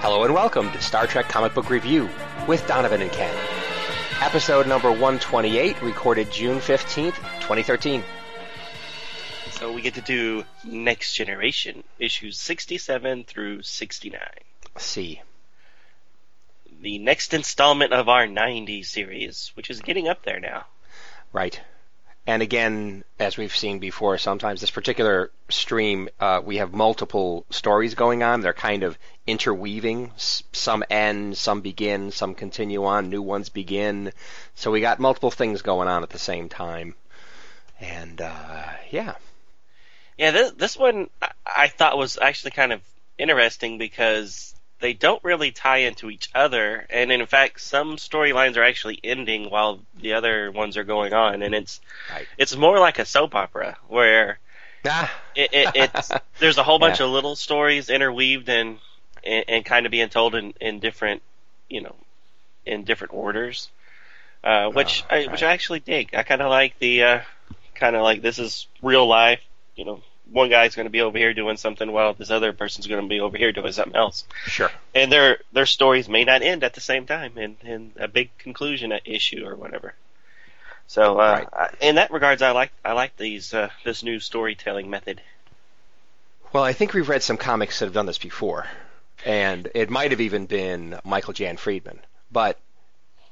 Hello and welcome to Star Trek Comic Book Review with Donovan and Ken. Episode number 128, recorded June 15th, 2013. So we get to do Next Generation, issues 67 through 69. C. The next installment of our 90 series, which is getting up there now. Right. And again, as we've seen before, sometimes this particular stream, we have multiple stories going on. They're kind of interweaving. Some end, some begin, some continue on, new ones begin. So we got multiple things going on at the same time. And, Yeah, this one I thought was actually kind of interesting because they don't really tie into each other. And in fact, some storylines are actually ending while the other ones are going on. And it's more like a soap opera where it's there's a whole bunch of little stories interweaved and kind of being told in different, in different orders, which I actually dig. I kind of like the this is real life, One guy's going to be over here doing something while this other person's going to be over here doing something else. Sure. And their stories may not end at the same time in a big conclusion issue or whatever. So in that regards, I like these this new storytelling method. Well, I think we've read some comics that have done this before, and it might have even been Michael Jan Friedman. But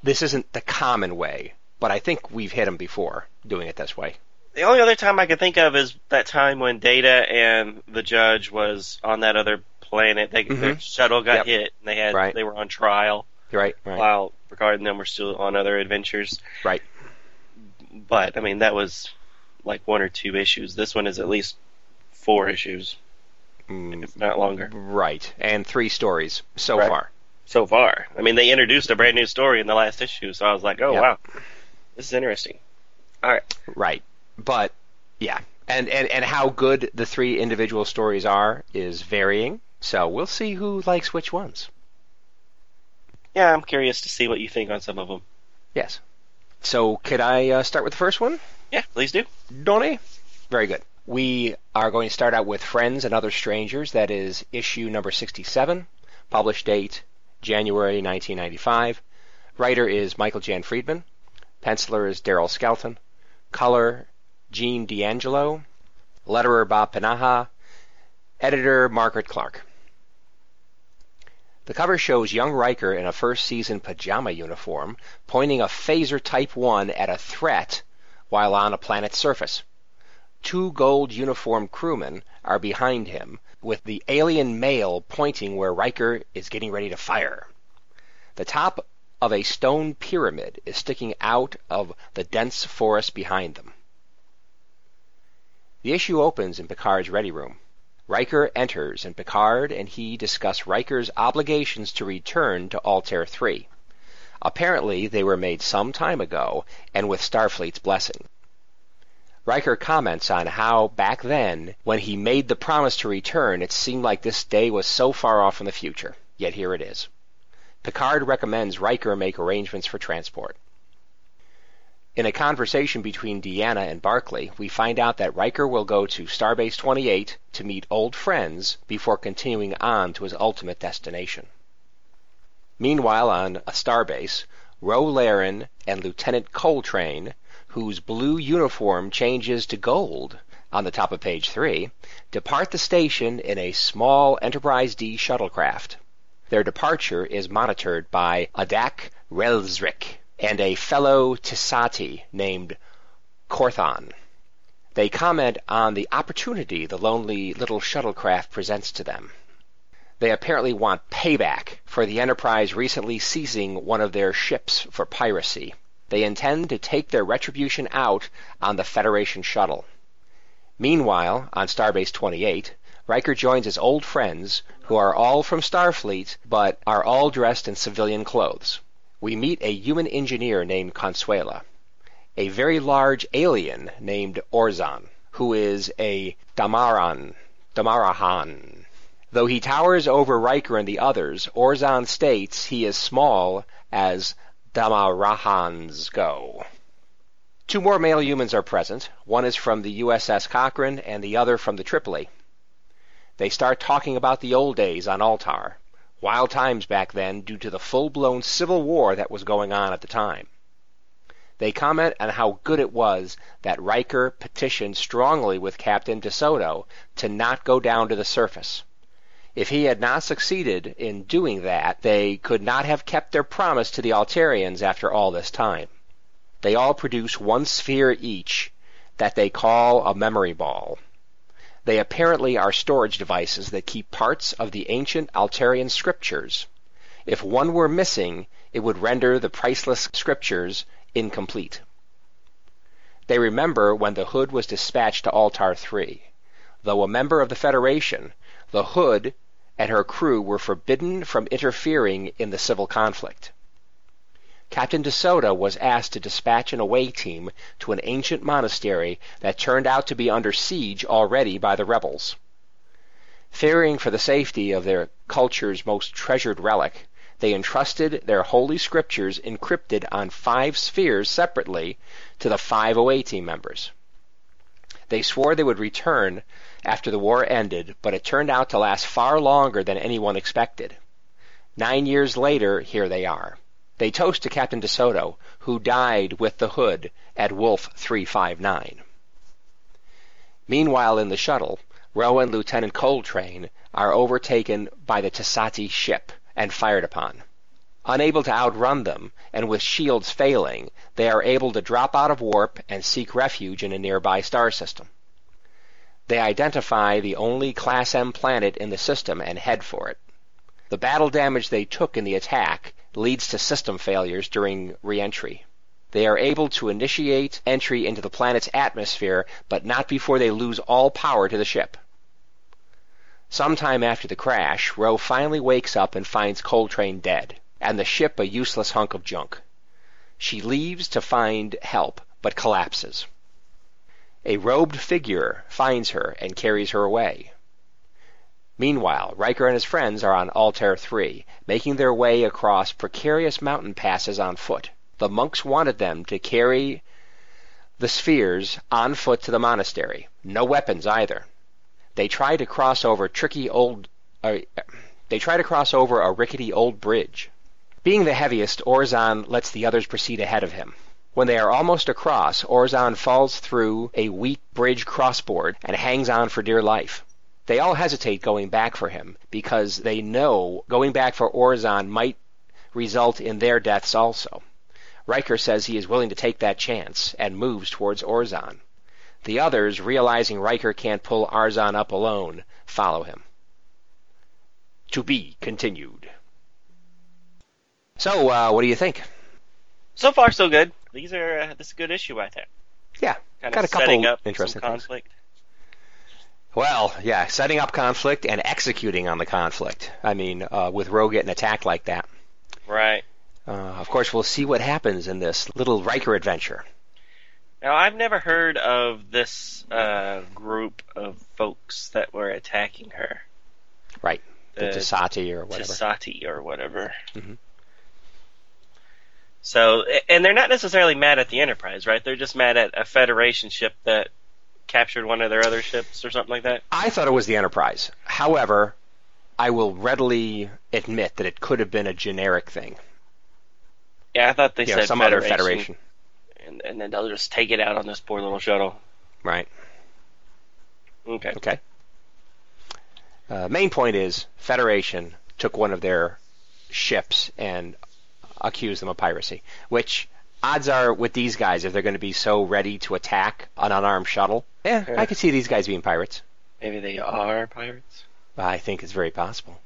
this isn't the common way. But I think we've hit him before doing it this way. The only other time I could think of is that time when Data and the Judge was on that other planet. Their shuttle got hit, and they were on trial. Right. While Picard and them were still on other adventures. Right. But I mean, that was like one or two issues. This one is at least four issues, if not longer. Right, and three stories so far. So far, I mean, they introduced a brand new story in the last issue, so I was like, wow, this is interesting. All right. Right. But, yeah, and how good the three individual stories are is varying, so we'll see who likes which ones. Yeah, I'm curious to see what you think on some of them. Yes. So, could I start with the first one? Yeah, please do. Donnie? Very good. We are going to start out with Friends and Other Strangers. That is issue number 67, published date January 1995. Writer is Michael Jan Friedman. Penciler is Daryl Skelton. Color Jean D'Angelo, letterer Bob Pinaha, editor Margaret Clark. The cover shows young Riker in a first-season pajama uniform pointing a phaser Type 1 at a threat while on a planet's surface. Two gold uniformed crewmen are behind him, with the alien male pointing where Riker is getting ready to fire. The top of a stone pyramid is sticking out of the dense forest behind them. The issue opens in Picard's ready room. Riker enters, and Picard and he discuss Riker's obligations to return to Altair III. Apparently, they were made some time ago, and with Starfleet's blessing. Riker comments on how, back then, when he made the promise to return, it seemed like this day was so far off in the future. Yet here it is. Picard recommends Riker make arrangements for transport. In a conversation between Deanna and Barclay, we find out that Riker will go to Starbase 28 to meet old friends before continuing on to his ultimate destination. Meanwhile, on a starbase, Ro Laren and Lieutenant Coltrane, whose blue uniform changes to gold on the top of page 3, depart the station in a small Enterprise D shuttlecraft. Their departure is monitored by Adak Relsrik and a fellow Tissati named Corthon. They comment on the opportunity the lonely little shuttlecraft presents to them. They apparently want payback for the Enterprise recently seizing one of their ships for piracy. They intend to take their retribution out on the Federation shuttle. Meanwhile, on Starbase 28, Riker joins his old friends, who are all from Starfleet, but are all dressed in civilian clothes. We meet a human engineer named Consuela, a very large alien named Orzon, who is a Damarahan. Though he towers over Riker and the others, Orzon states he is small as Damarahans go. Two more male humans are present. One is from the USS Cochrane and the other from the Tripoli. They start talking about the old days on Altair. Wild times back then due to the full-blown civil war that was going on at the time. They comment on how good it was that Riker petitioned strongly with Captain DeSoto to not go down to the surface. If he had not succeeded in doing that, they could not have kept their promise to the Altarians after all this time. They all produce one sphere each that they call a memory ball. They apparently are storage devices that keep parts of the ancient Altarian scriptures. If one were missing, it would render the priceless scriptures incomplete. They remember when the Hood was dispatched to Altair III. Though a member of the Federation, the Hood and her crew were forbidden from interfering in the civil conflict. Captain DeSoto was asked to dispatch an away team to an ancient monastery that turned out to be under siege already by the rebels. Fearing for the safety of their culture's most treasured relic, they entrusted their holy scriptures encrypted on 5 spheres separately to the 5 away team members. They swore they would return after the war ended, but it turned out to last far longer than anyone expected. 9 years later, here they are. They toast to Captain DeSoto, who died with the Hood at Wolf 359. Meanwhile, in the shuttle, Ro and Lieutenant Coltrane are overtaken by the Tissati ship and fired upon. Unable to outrun them, and with shields failing, they are able to drop out of warp and seek refuge in a nearby star system. They identify the only Class M planet in the system and head for it. The battle damage they took in the attack leads to system failures during re-entry. They are able to initiate entry into the planet's atmosphere, but not before they lose all power to the ship. Sometime after the crash, Ro finally wakes up and finds Coltrane dead, and the ship a useless hunk of junk. She leaves to find help, but collapses. A robed figure finds her and carries her away. Meanwhile, Riker and his friends are on Altair III, making their way across precarious mountain passes on foot. The monks wanted them to carry the spheres on foot to the monastery. No weapons either. They try to cross over a rickety old bridge. Being the heaviest, Orzon lets the others proceed ahead of him. When they are almost across, Orzon falls through a weak bridge crossboard and hangs on for dear life. They all hesitate going back for him, because they know going back for Orzon might result in their deaths also. Riker says he is willing to take that chance, and moves towards Orzon. The others, realizing Riker can't pull Orzon up alone, follow him. To be continued. So, what do you think? So far, so good. This is a good issue, I think. Yeah, got a couple up interesting conflict. Well, yeah, setting up conflict and executing on the conflict. I mean, with Ro getting attacked like that. Right. Of course, we'll see what happens in this little Riker adventure. Now, I've never heard of this group of folks that were attacking her. Right. The Tissati or whatever. Mm-hmm. So, and they're not necessarily mad at the Enterprise, right? They're just mad at a Federation ship that captured one of their other ships or something like that? I thought it was the Enterprise. However, I will readily admit that it could have been a generic thing. Yeah, I thought they said some Federation, other Federation. And then they'll just take it out on this poor little shuttle. Right. Okay. Main point is, Federation took one of their ships and accused them of piracy, which odds are with these guys, if they're going to be so ready to attack an unarmed shuttle, I could see these guys being pirates. Maybe they are pirates? I think it's very possible.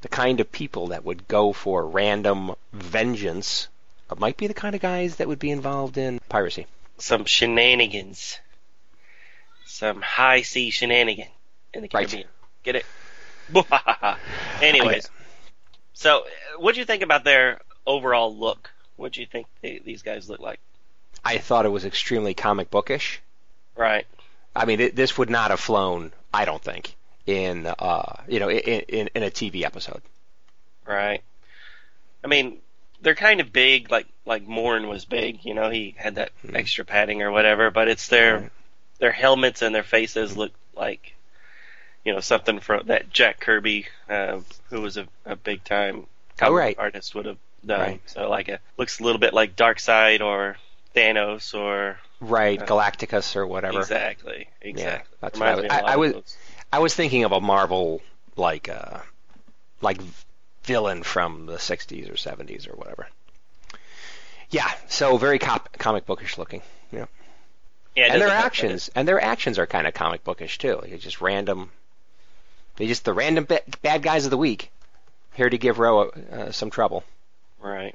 The kind of people that would go for random vengeance might be the kind of guys that would be involved in piracy. Some shenanigans. some high sea shenanigan in the Caribbean. Right. Get it? Anyways, so what do you think about their overall look? What do you think these guys look like? I thought it was extremely comic bookish. Right. I mean, this would not have flown, I don't think, in a TV episode. Right. I mean, they're kind of big, like Morn was big. You know, he had that extra padding or whatever. But it's their helmets and their faces look like, you know, something from that Jack Kirby, who was a big time comic artist, would have done. Right. So like looks a little bit like Darkseid or Thanos or Galacticus or whatever. Exactly. Yeah, that's what I was thinking of a Marvel like villain from the 60s or 70s or whatever. Yeah, so very comic bookish looking. Yeah. Yeah, and their actions are kind of comic bookish too. It's just random. They're just the random bad guys of the week, here to give Ro some trouble. Right.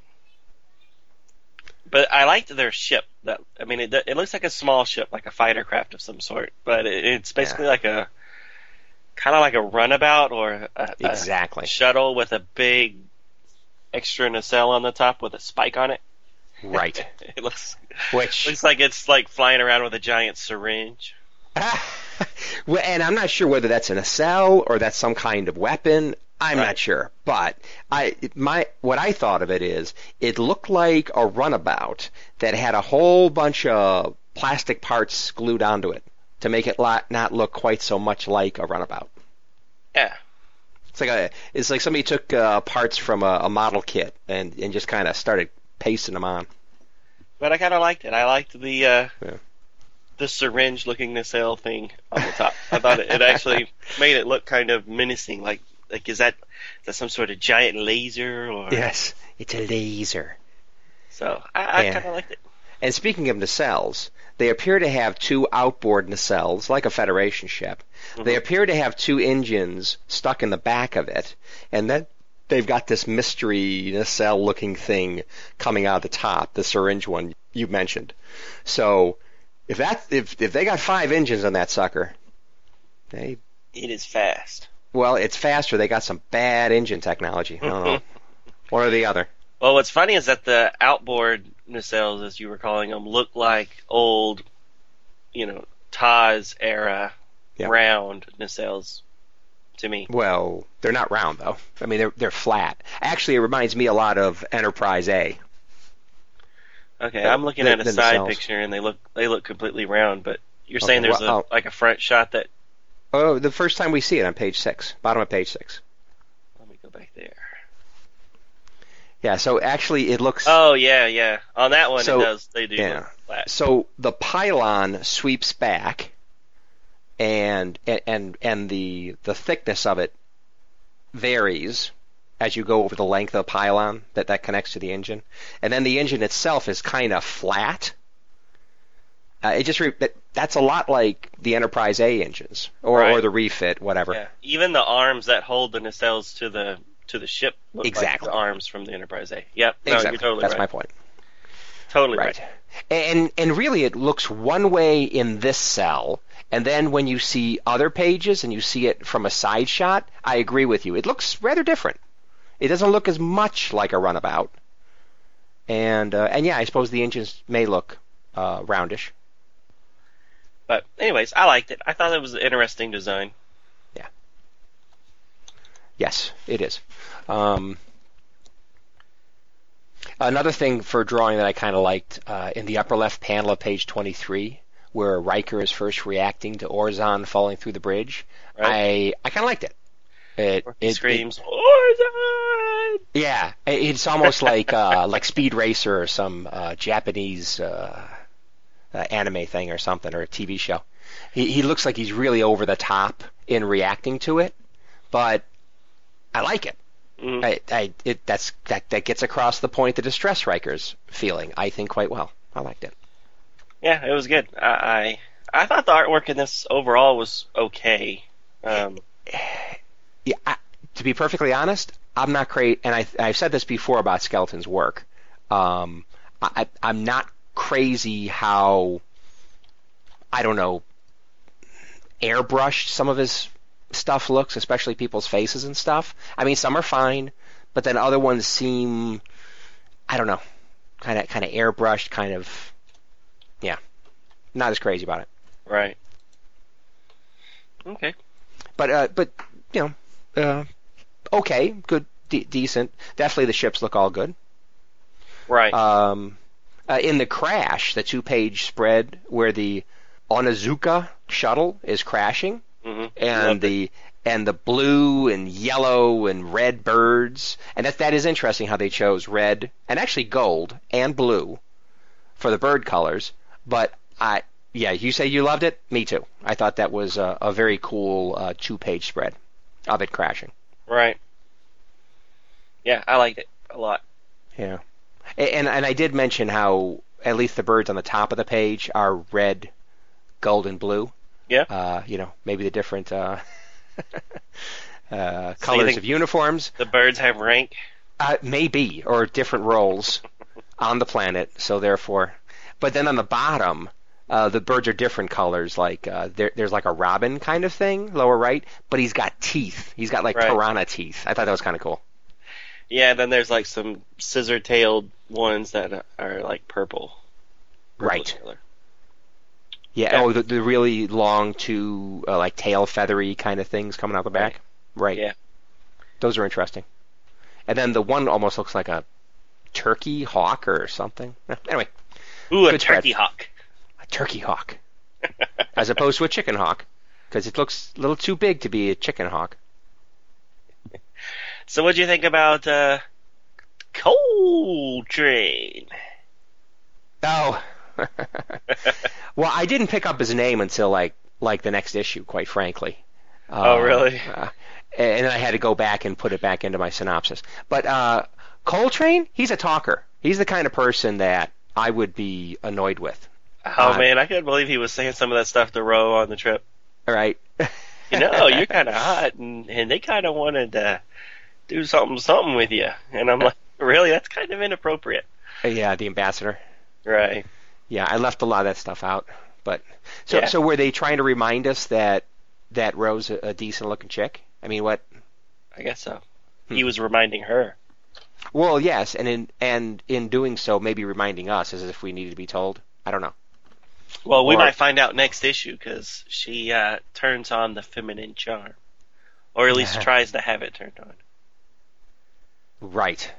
But I liked their ship. It looks like a small ship, like a fighter craft of some sort. But it's basically like a kind of like a runabout or a shuttle with a big extra nacelle on the top with a spike on it. Right. It looks like it's like flying around with a giant syringe. And I'm not sure whether that's a nacelle or that's some kind of weapon. I'm not sure, but what I thought of it is it looked like a runabout that had a whole bunch of plastic parts glued onto it to make it not look quite so much like a runabout. Yeah, it's like somebody took parts from a model kit and just kind of started pasting them on. But I kind of liked it. I liked the syringe looking nacelle thing on the top. I thought it actually made it look kind of menacing, like. Like, is that some sort of giant laser? Or... Yes, it's a laser. So, I kind of liked it. And speaking of nacelles, they appear to have two outboard nacelles, like a Federation ship. Mm-hmm. They appear to have two engines stuck in the back of it, and then they've got this mystery nacelle-looking thing coming out of the top, the syringe one you mentioned. So, if they got 5 engines on that sucker, it is fast. Well, it's faster. They got some bad engine technology. I don't know. One or the other. Well, what's funny is that the outboard nacelles, as you were calling them, look like old, Taz era round nacelles to me. Well, they're not round though. I mean, they're flat. Actually, it reminds me a lot of Enterprise A. Okay, I'm looking at a side picture and they look completely round. But you're saying there's a front shot that. Oh, the first time we see it on page 6, bottom of page 6. Let me go back there. Yeah, so actually it looks... Oh, yeah. On that one, it does. They do look flat. So the pylon sweeps back, and the thickness of it varies as you go over the length of the pylon that connects to the engine. And then the engine itself is kind of flat. That's a lot like the Enterprise A engines or the refit, whatever. Yeah. Even the arms that hold the nacelles to the ship look like the arms from the Enterprise A. Yep. No, exactly. You're totally That's my point. Totally right. And really, it looks one way in this cell, and then when you see other pages and you see it from a side shot, I agree with you. It looks rather different. It doesn't look as much like a runabout. And I suppose the engines may look roundish. But anyways, I liked it. I thought it was an interesting design. Yeah. Yes, it is. Another thing for drawing that I kind of liked, in the upper left panel of page 23, where Riker is first reacting to Orzon falling through the bridge, right. I kind of liked it. It screams, Orzon! Yeah, it's almost like Speed Racer or some Japanese... anime thing or something, or a TV show. He looks like he's really over the top in reacting to it, but I like it. Mm. That gets across the point that distress Riker's feeling, I think, quite well. I liked it. Yeah, it was good. I thought the artwork in this overall was okay. To be perfectly honest, I'm not crazy, and I've said this before about Skelton's work. I'm not crazy how airbrushed some of his stuff looks, especially people's faces and stuff. I mean, some are fine, but then other ones seem, I don't know, kind of airbrushed, kind of, yeah, not as crazy about it. Right. Okay. But you know, okay, good, decent. Definitely the ships look all good. Right. In the crash, the two-page spread where the Onizuka shuttle is crashing, mm-hmm. and the blue and yellow and red birds, and that is interesting how they chose red and actually gold and blue for the bird colors. But yeah, you say you loved it. Me too. I thought that was a very cool two-page spread of it crashing. Right. Yeah, I liked it a lot. Yeah. And I did mention how at least the birds on the top of the page are red, gold, and blue. Yeah. You know, maybe the different so colors of uniforms. The birds have rank? Maybe, or different roles on the planet, so therefore. But then on the bottom, the birds are different colors. Like there's like a robin kind of thing, lower right, but he's got teeth. He's got like piranha teeth. I thought that was kind of cool. Yeah, then there's like some scissor-tailed ones that are like purple. Right. Color. Yeah, yeah. Oh, the really long two, like tail feathery kind of things coming out the back. Right. Yeah. Those are interesting. And then the one almost looks like a turkey hawk or something. Anyway. Ooh, a turkey hawk. A turkey hawk. As opposed to a chicken hawk. Because it looks a little too big to be a chicken hawk. So what do you think about Coltrane? Oh. Well, I didn't pick up his name until like the next issue, quite frankly. Oh, really? And then I had to go back and put it back into my synopsis. But Coltrane, he's a talker. He's the kind of person that I would be annoyed with. Oh, man, I couldn't believe he was saying some of that stuff to Ro on the trip. All right. You know, you're kind of hot, and they kind of wanted to do something with you. And I'm like, really? That's kind of inappropriate. Yeah, the ambassador. Right. Yeah, I left a lot of that stuff out. But so were they trying to remind us that Ro's a decent-looking chick? I mean, what? I guess so. He was reminding her. Well, yes, and in doing so, maybe reminding us as if we needed to be told. I don't know. Well, we might find out next issue because she turns on the feminine charm. Or at least tries to have it turned on. Right.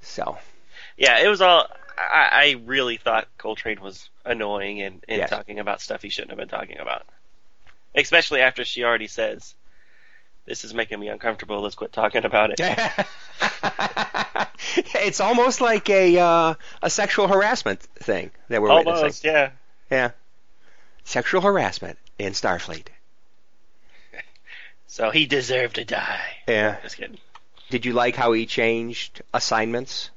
So. Yeah, it was all. I really thought Coltrane was annoying and talking about stuff he shouldn't have been talking about. Especially after she already says, "This is making me uncomfortable, let's quit talking about it." It's almost like a sexual harassment thing that we're witnessing. Almost, yeah. Yeah. Sexual harassment in Starfleet. So he deserved to die. Yeah. Just kidding. Did you like how he changed assignments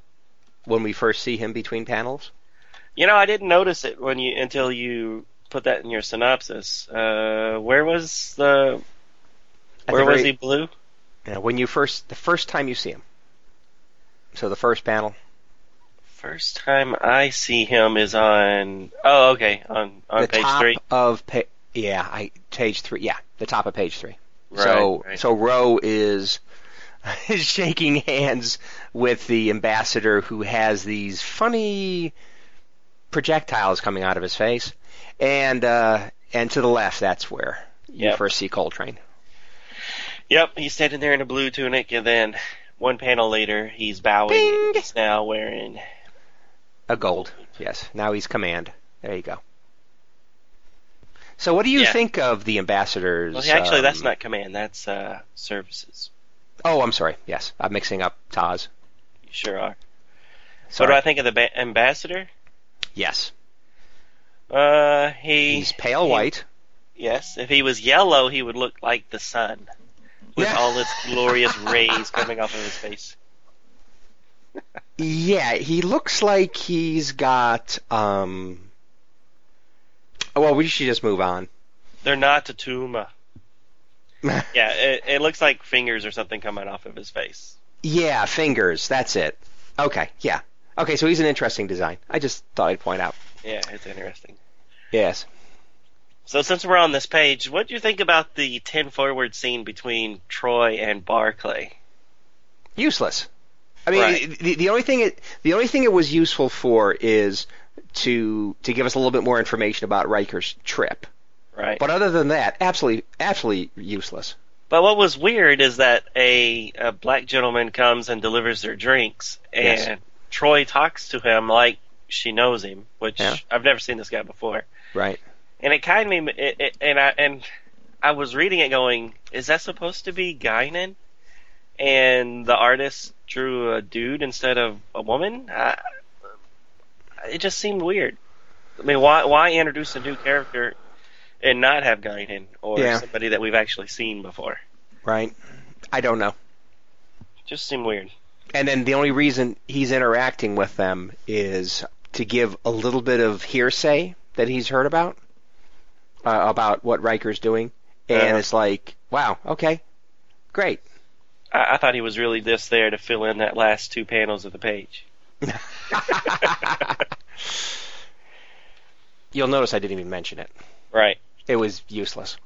when we first see him between panels? You know, I didn't notice it until you put that in your synopsis. Where was he blue? Yeah, when you the first time you see him. So the first panel. First time I see him is on. Oh, okay, on page three. Page three. Yeah, the top of page three. Right, so Ro is shaking hands with the ambassador who has these funny projectiles coming out of his face, and to the left, that's where you first see Coltrane. Yep, he's standing there in a blue tunic, and then one panel later, he's bowing. Bing! He's now wearing a gold. Yes, now he's command. There you go. So, what do you think of the ambassadors? Well, actually, that's not command. That's services. Oh, I'm sorry. Yes, I'm mixing up Taz. You sure are. Sorry. What do I think of the ambassador? Yes. He's pale white. Yes. If he was yellow, he would look like the sun with all its glorious rays coming off of his face. Yeah, he looks like he's got. Well, we should just move on. They're not a tumor. Yeah, it looks like fingers or something coming off of his face. Yeah, fingers. That's it. Okay, yeah. Okay, so he's an interesting design. I just thought I'd point out. Yeah, it's interesting. Yes. So since we're on this page, what do you think about the 10-forward scene between Troy and Barclay? Useless. I mean, right. the only thing it was useful for is to give us a little bit more information about Riker's trip. Right. But other than that, absolutely useless. But what was weird is that a black gentleman comes and delivers their drinks, and yes. Troy talks to him like she knows him, which yeah. I've never seen this guy before. Right. And it kind of made – and I was reading it going, is that supposed to be Guinan? And the artist drew a dude instead of a woman? It just seemed weird. I mean, why introduce a new character and not have Guinan or yeah. somebody that we've actually seen before? Right. I don't know. Just seemed weird. And then the only reason he's interacting with them is to give a little bit of hearsay that he's heard about what Riker's doing, and it's like, wow, okay, great. I thought he was really just there to fill in that last two panels of the page. You'll notice I didn't even mention it. Right. It was useless.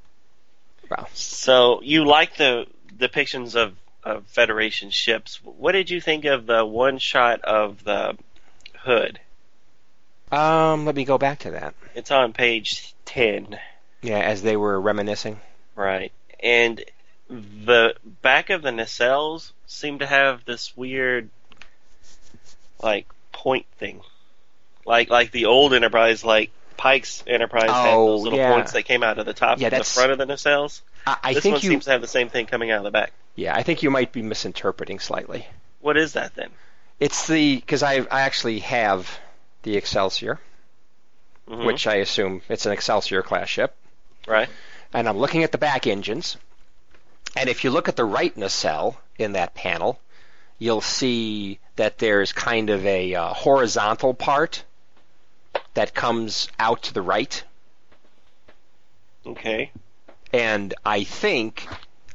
Wow. So you like the depictions of Federation ships. What did you think of the one shot of the hood? Let me go back to that. It's on page 10. Yeah, as they were reminiscing. Right. And the back of the nacelles seemed to have this weird, like, point thing. Like the old Enterprise, like Pike's Enterprise had those little yeah. points that came out of the top yeah, of the front of the nacelles. This one seems to have the same thing coming out of the back. Yeah, I think you might be misinterpreting slightly. What is that, then? It's the... Because I actually have... the Excelsior, mm-hmm. which I assume it's an Excelsior-class ship. Right. And I'm looking at the back engines, and if you look at the right nacelle in that panel, you'll see that there's kind of a horizontal part that comes out to the right. Okay. And I think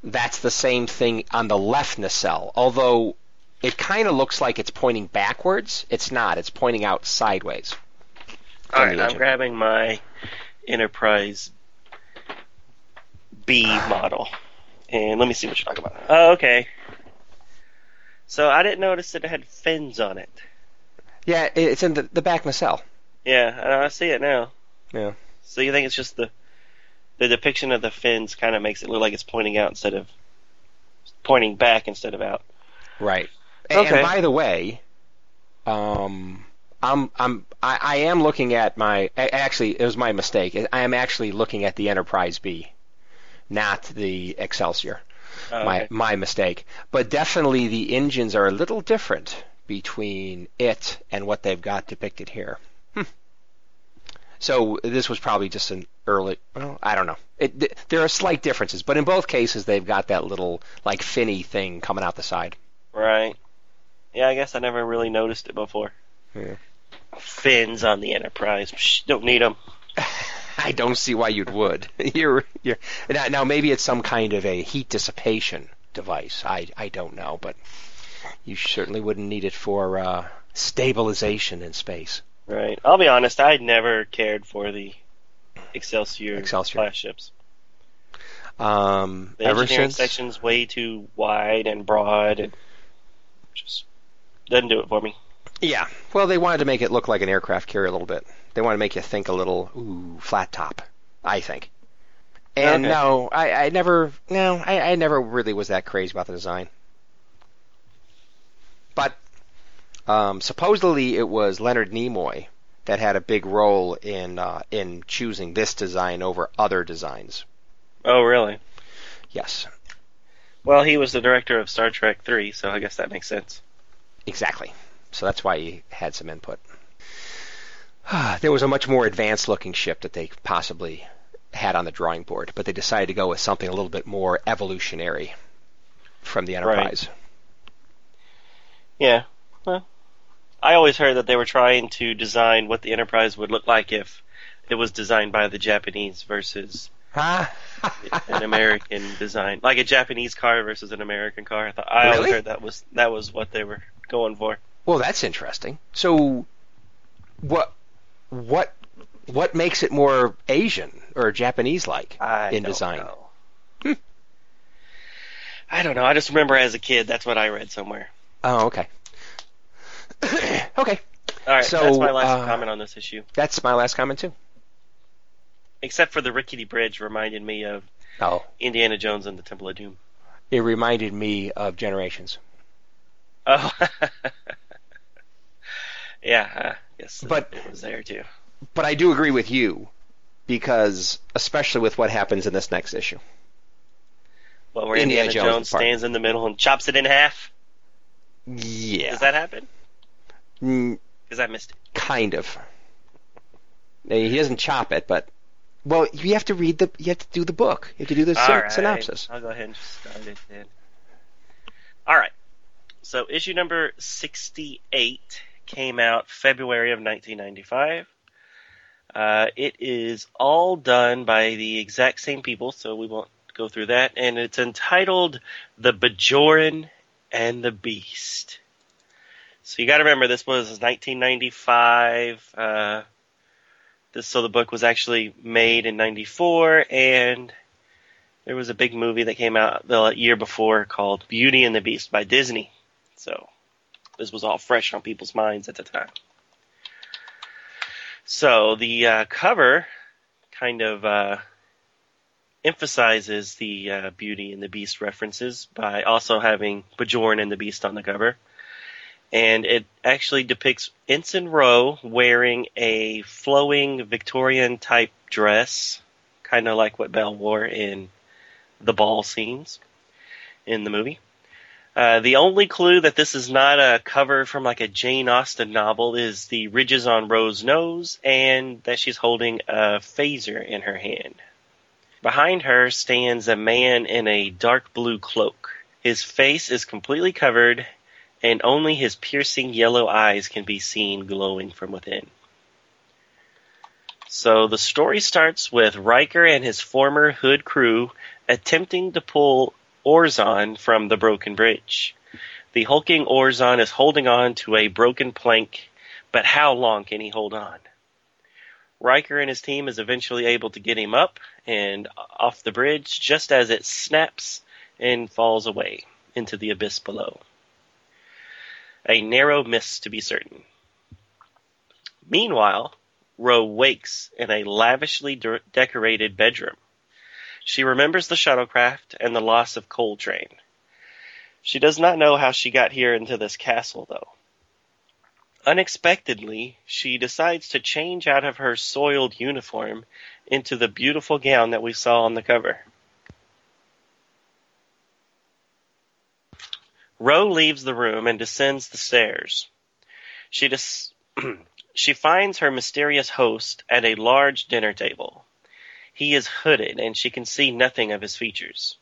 that's the same thing on the left nacelle, although... It kind of looks like it's pointing backwards. It's not. It's pointing out sideways. All right, I'm grabbing my Enterprise B model. And let me see what you're talking about. Oh, okay. So I didn't notice that it had fins on it. Yeah, it's in the back nacelle. Yeah, I see it now. Yeah. So you think it's just the depiction of the fins kind of makes it look like it's pointing out instead of... pointing back instead of out. Right. Okay. And by the way, I am looking at my... Actually, it was my mistake. I am actually looking at the Enterprise B, not the Excelsior. Oh, okay. My mistake. But definitely the engines are a little different between it and what they've got depicted here. So this was probably just an early... Well, I don't know. There are slight differences, but in both cases they've got that little, like, finny thing coming out the side. Right. Yeah, I guess I never really noticed it before. Yeah. Fins on the Enterprise. Psh, don't need them. I don't see why you would. You're now maybe it's some kind of a heat dissipation device. I don't know, but you certainly wouldn't need it for stabilization in space. Right. I'll be honest, I never cared for the Excelsior. Class ships. The engineering section's way too wide and broad, and just doesn't do it for me. Yeah, well, they wanted to make it look like an aircraft carrier a little bit. They wanted to make you think a little, ooh, flat top, I think. And okay. I never really was that crazy about the design. But supposedly it was Leonard Nimoy that had a big role in choosing this design over other designs. Oh, really? Yes. Well, he was the director of Star Trek III, so I guess that makes sense. Exactly. So that's why he had some input. There was a much more advanced-looking ship that they possibly had on the drawing board, but they decided to go with something a little bit more evolutionary from the Enterprise. Right. Yeah. Well, I always heard that they were trying to design what the Enterprise would look like if it was designed by the Japanese versus... Huh? An American design, like a Japanese car versus an American car. I always heard that was what they were going for. Well, that's interesting. So, what What makes it more Asian or Japanese-like in design? I don't know. I just remember as a kid, that's what I read somewhere. Oh, okay. Okay. All right, so that's my last comment on this issue. That's my last comment, too. Except for the rickety bridge reminded me of Indiana Jones and the Temple of Doom. It reminded me of Generations. Oh. Yeah, I guess it was there, too. But I do agree with you, because especially with what happens in this next issue. Well, where Indiana Jones stands in the middle and chops it in half? Yeah. Does that happen? Because I missed it. Kind of. He doesn't chop it, but... Well, you have to read the... You have to do the book. You have to do the synopsis. I'll go ahead and start it then. All right. So, issue number 68 came out February of 1995. It is all done by the exact same people, so we won't go through that. And it's entitled The Bajoran and the Beast. So you got to remember, this was 1995. So the book was actually made in 94, and there was a big movie that came out the year before called Beauty and the Beast by Disney. So this was all fresh on people's minds at the time. So the cover kind of emphasizes the Beauty and the Beast references by also having Bajoran and the Beast on the cover. And it actually depicts Ensign Rowe wearing a flowing Victorian-type dress, kind of like what Belle wore in the ball scenes in the movie. The only clue that this is not a cover from like a Jane Austen novel is the ridges on Rowe's nose and that she's holding a phaser in her hand. Behind her stands a man in a dark blue cloak. His face is completely covered, and only his piercing yellow eyes can be seen glowing from within. So the story starts with Riker and his former Hood crew attempting to pull Orzon from the broken bridge. The hulking Orzon is holding on to a broken plank, but how long can he hold on? Riker and his team is eventually able to get him up and off the bridge just as it snaps and falls away into the abyss below. A narrow miss, to be certain. Meanwhile, Ro wakes in a lavishly decorated bedroom. She remembers the shuttlecraft and the loss of Coltrane. She does not know how she got here into this castle, though. Unexpectedly, she decides to change out of her soiled uniform into the beautiful gown that we saw on the cover. Ro leaves the room and descends the stairs. She finds her mysterious host at a large dinner table. He is hooded, and she can see nothing of his features.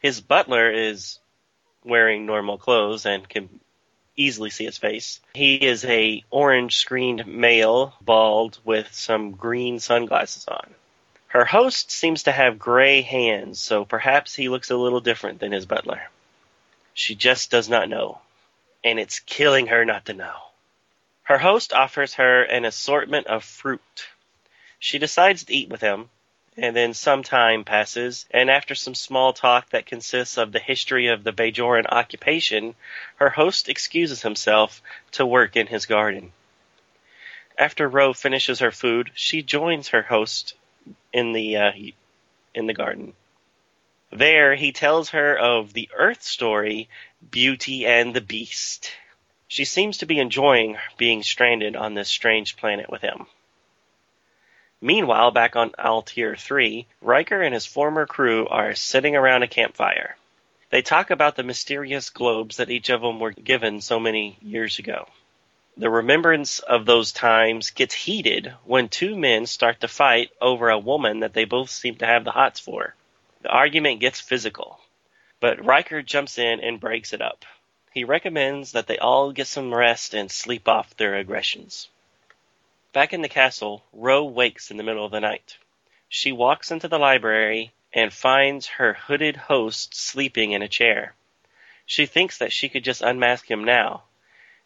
His butler is wearing normal clothes and can easily see his face. He is an orange-screened male, bald, with some green sunglasses on. Her host seems to have gray hands, so perhaps he looks a little different than his butler. She just does not know, and it's killing her not to know. Her host offers her an assortment of fruit. She decides to eat with him, and then some time passes, and after some small talk that consists of the history of the Bajoran occupation, her host excuses himself to work in his garden. After Ro finishes her food, she joins her host in the garden. There, he tells her of the Earth story, Beauty and the Beast. She seems to be enjoying being stranded on this strange planet with him. Meanwhile, back on Altair III, Riker and his former crew are sitting around a campfire. They talk about the mysterious globes that each of them were given so many years ago. The remembrance of those times gets heated when two men start to fight over a woman that they both seem to have the hots for. The argument gets physical, but Riker jumps in and breaks it up. He recommends that they all get some rest and sleep off their aggressions. Back in the castle, Ro wakes in the middle of the night. She walks into the library and finds her hooded host sleeping in a chair. She thinks that she could just unmask him now,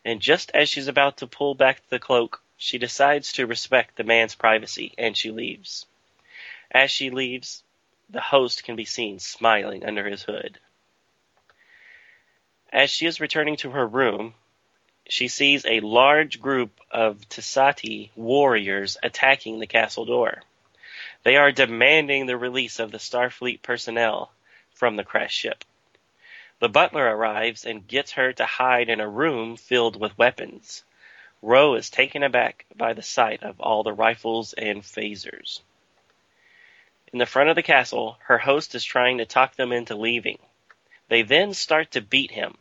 and just as she's about to pull back the cloak, She decides to respect the man's privacy, and she leaves. As she leaves, the host can be seen smiling under his hood. As she is returning to her room, she sees a large group of Tissati warriors attacking the castle door. They are demanding the release of the Starfleet personnel from the crashed ship. The butler arrives and gets her to hide in a room filled with weapons. Ro is taken aback by the sight of all the rifles and phasers. In the front of the castle, her host is trying to talk them into leaving. They then start to beat him.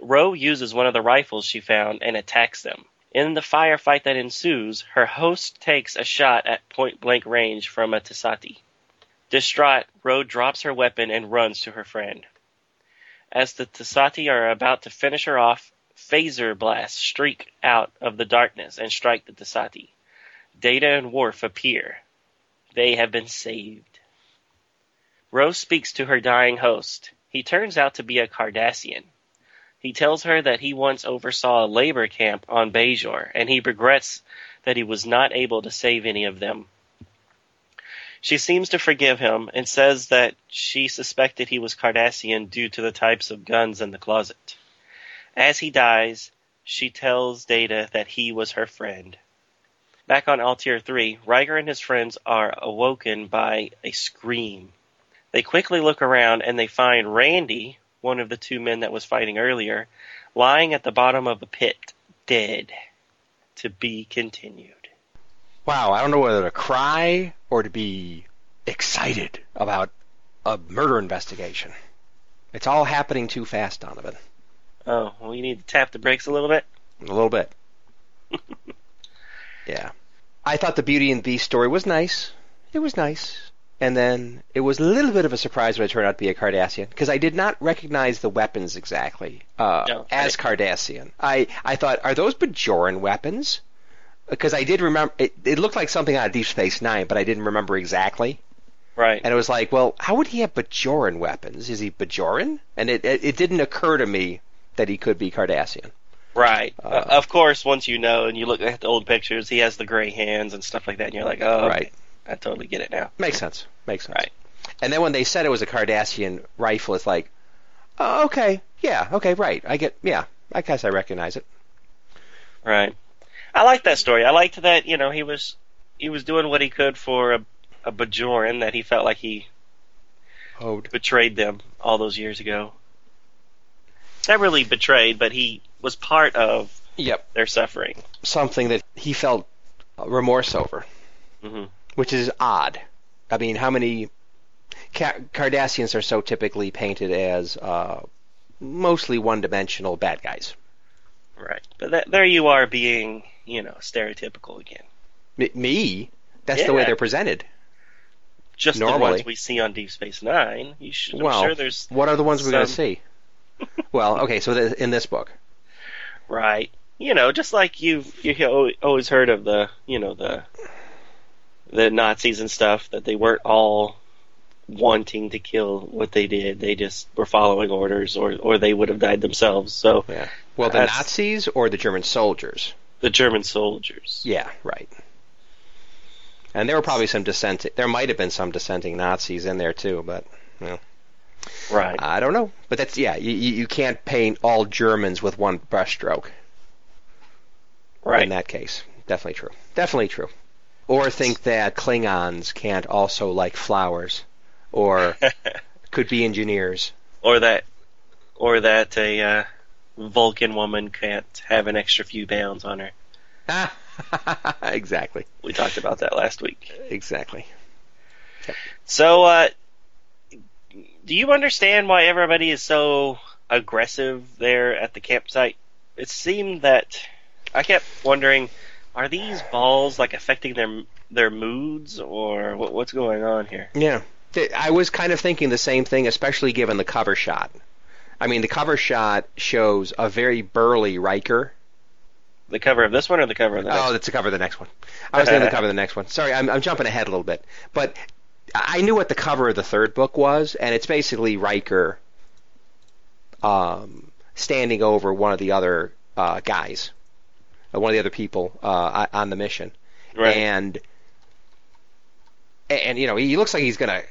Ro uses one of the rifles she found and attacks them. In the firefight that ensues, her host takes a shot at point-blank range from a Tissati. Distraught, Ro drops her weapon and runs to her friend. As the Tissati are about to finish her off, phaser blasts streak out of the darkness and strike the Tissati. Data and Worf appear. They have been saved. Ro speaks to her dying host. He turns out to be a Cardassian. He tells her that he once oversaw a labor camp on Bajor, and he regrets that he was not able to save any of them. She seems to forgive him and says that she suspected he was Cardassian due to the types of guns in the closet. As he dies, she tells Data that he was her friend. Back on Altair III, Riker and his friends are awoken by a scream. They quickly look around and they find Randy, one of the two men that was fighting earlier, lying at the bottom of a pit, dead. To be continued. Wow, I don't know whether to cry or to be excited about a murder investigation. It's all happening too fast, Donovan. Oh, well, you need to tap the brakes a little bit? A little bit. Yeah. I thought the Beauty and Beast story was nice. It was nice. And then it was a little bit of a surprise when it turned out to be a Cardassian, because I did not recognize the weapons exactly as Cardassian. I thought, are those Bajoran weapons? Because I did remember, it looked like something out of Deep Space Nine, but I didn't remember exactly. Right. And it was like, well, how would he have Bajoran weapons? Is he Bajoran? And it didn't occur to me that he could be Cardassian. Right. Of course, once you know and you look at the old pictures, he has the gray hands and stuff like that, and you're like, oh, right. Okay, I totally get it now. Makes sense. Right. And then when they said it was a Cardassian rifle, it's like, oh, okay, yeah, okay, right. I guess I recognize it. Right. I like that story. I liked that, he was doing what he could for a Bajoran that he felt like he betrayed them all those years ago. Not really betrayed, but he was part of their suffering. Something that he felt remorse over, which is odd. I mean, how many Cardassians are so typically painted as mostly one-dimensional bad guys? Right. But there you are being, stereotypical again. Me? That's the way they're presented. Just normally. The ones we see on Deep Space Nine. I'm sure there's what are the ones we're going to see? Well, okay, so in this book. Right. Just like you've always heard of the Nazis and stuff, that they weren't all wanting to kill what they did. They just were following orders, or they would have died themselves. So, yeah. Well, the Nazis or the German soldiers? The German soldiers. Yeah, right. And there were probably some dissenting. There might have been some dissenting Nazis in there, too, but, Right. I don't know. But that's, you can't paint all Germans with one brushstroke. Right. In that case. Definitely true. Or think that Klingons can't also like flowers, or could be engineers. Or that a Vulcan woman can't have an extra few pounds on her. Exactly. We talked about that last week. Exactly. Yep. So, do you understand why everybody is so aggressive there at the campsite? It seemed that I kept wondering, are these balls like affecting their moods, or what's going on here? Yeah. I was kind of thinking the same thing, especially given the cover shot. I mean, the cover shot shows a very burly Riker. The cover of this one or the cover of the next one? Oh, that's the cover of the next one. I was thinking the cover of the next one. Sorry, I'm jumping ahead a little bit. But I knew what the cover of the third book was, and it's basically Riker standing over one of the other guys. one of the other people on the mission. Right. And you know, he looks like he's gonna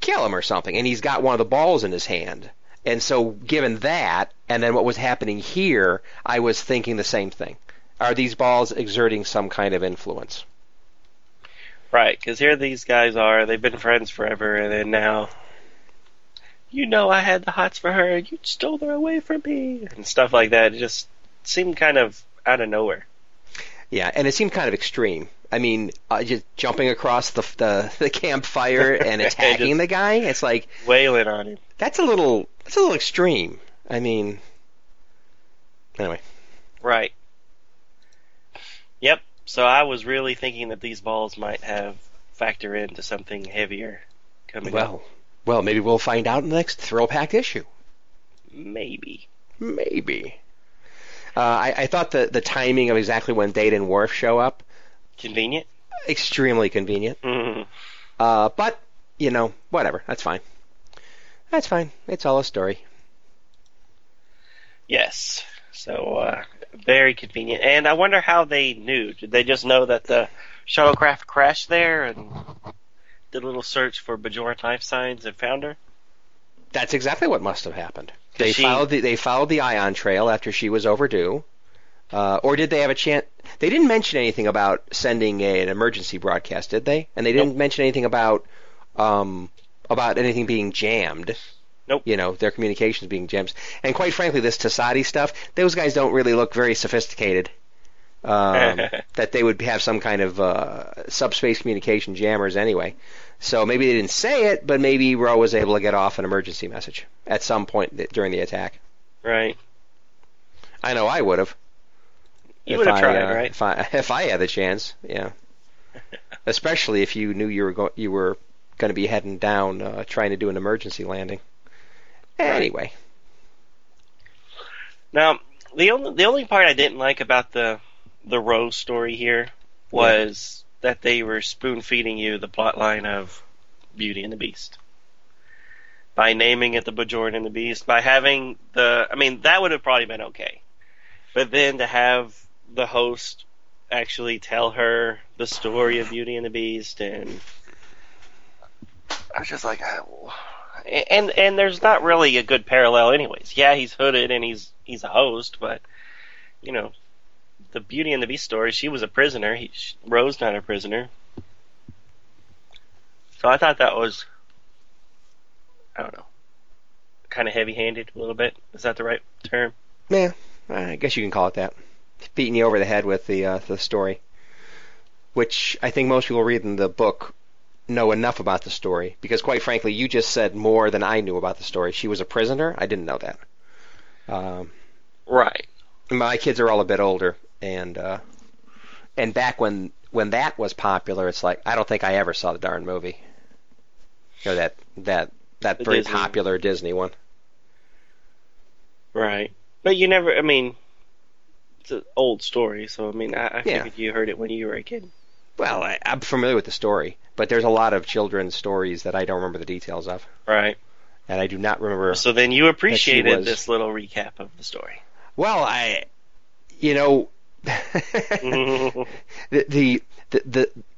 kill him or something, and he's got one of the balls in his hand. And so, given that, and then what was happening here, I was thinking the same thing. Are these balls exerting some kind of influence? Right, because here these guys are. They've been friends forever, and then now, you know, I had the hots for her. You stole her away from me, and stuff like that. It just seemed kind of out of nowhere. Yeah, and it seemed kind of extreme. I mean, just jumping across the campfire and attacking the guy. It's like wailing on him. That's a little extreme. I mean, anyway. Right. Yep. So I was really thinking that these balls might have factor into something heavier coming up. Well, maybe we'll find out in the next Throwpack issue. Maybe. I thought the timing of exactly when Data and Worf show up. Convenient? Extremely convenient. Mm-hmm. But, you know, whatever. That's fine. It's all a story. Yes. So, very convenient. And I wonder how they knew. Did they just know that the shuttlecraft crashed there and did a little search for Bajoran life signs and found her? That's exactly what must have happened. They followed the ion trail after she was overdue. Or did they have a chance? They didn't mention anything about sending an emergency broadcast, did they? And they didn't mention anything about anything being jammed. Nope. You know, their communications being jammed. And quite frankly, this Tissati stuff, those guys don't really look very sophisticated. That they would have some kind of subspace communication jammers anyway. So maybe they didn't say it, but maybe Ro was able to get off an emergency message at some point during the attack. Right. I know I would have. You would have tried, right? If I had the chance, yeah. Especially if you knew you were going to be heading down, trying to do an emergency landing. Anyway. Now, the only part I didn't like about the Ro story here was that they were spoon-feeding you the plot line of Beauty and the Beast. By naming it the Bajoran and the Beast, by having the... I mean, that would have probably been okay. But then to have the host actually tell her the story of Beauty and the Beast, and I was just like, and there's not really a good parallel, anyways. Yeah, he's hooded and he's a host, but you know, the Beauty and the Beast story, she was a prisoner. Ro's not a prisoner, so I thought that was, I don't know, kind of heavy-handed a little bit. Is that the right term? Yeah, I guess you can call it that. Beating you over the head with the story, which I think most people reading the book know enough about the story, because quite frankly, you just said more than I knew about the story. She was a prisoner. I didn't know that. Right. My kids are all a bit older, and back when that was popular, it's like I don't think I ever saw the darn movie. You know, that very popular Disney one. Right, but you never. I mean. It's an old story, so I mean, I figured you heard it when you were a kid. Well, I'm familiar with the story, but there's a lot of children's stories that I don't remember the details of. Right. And I do not remember. So then you appreciated this little recap of the story. Well, the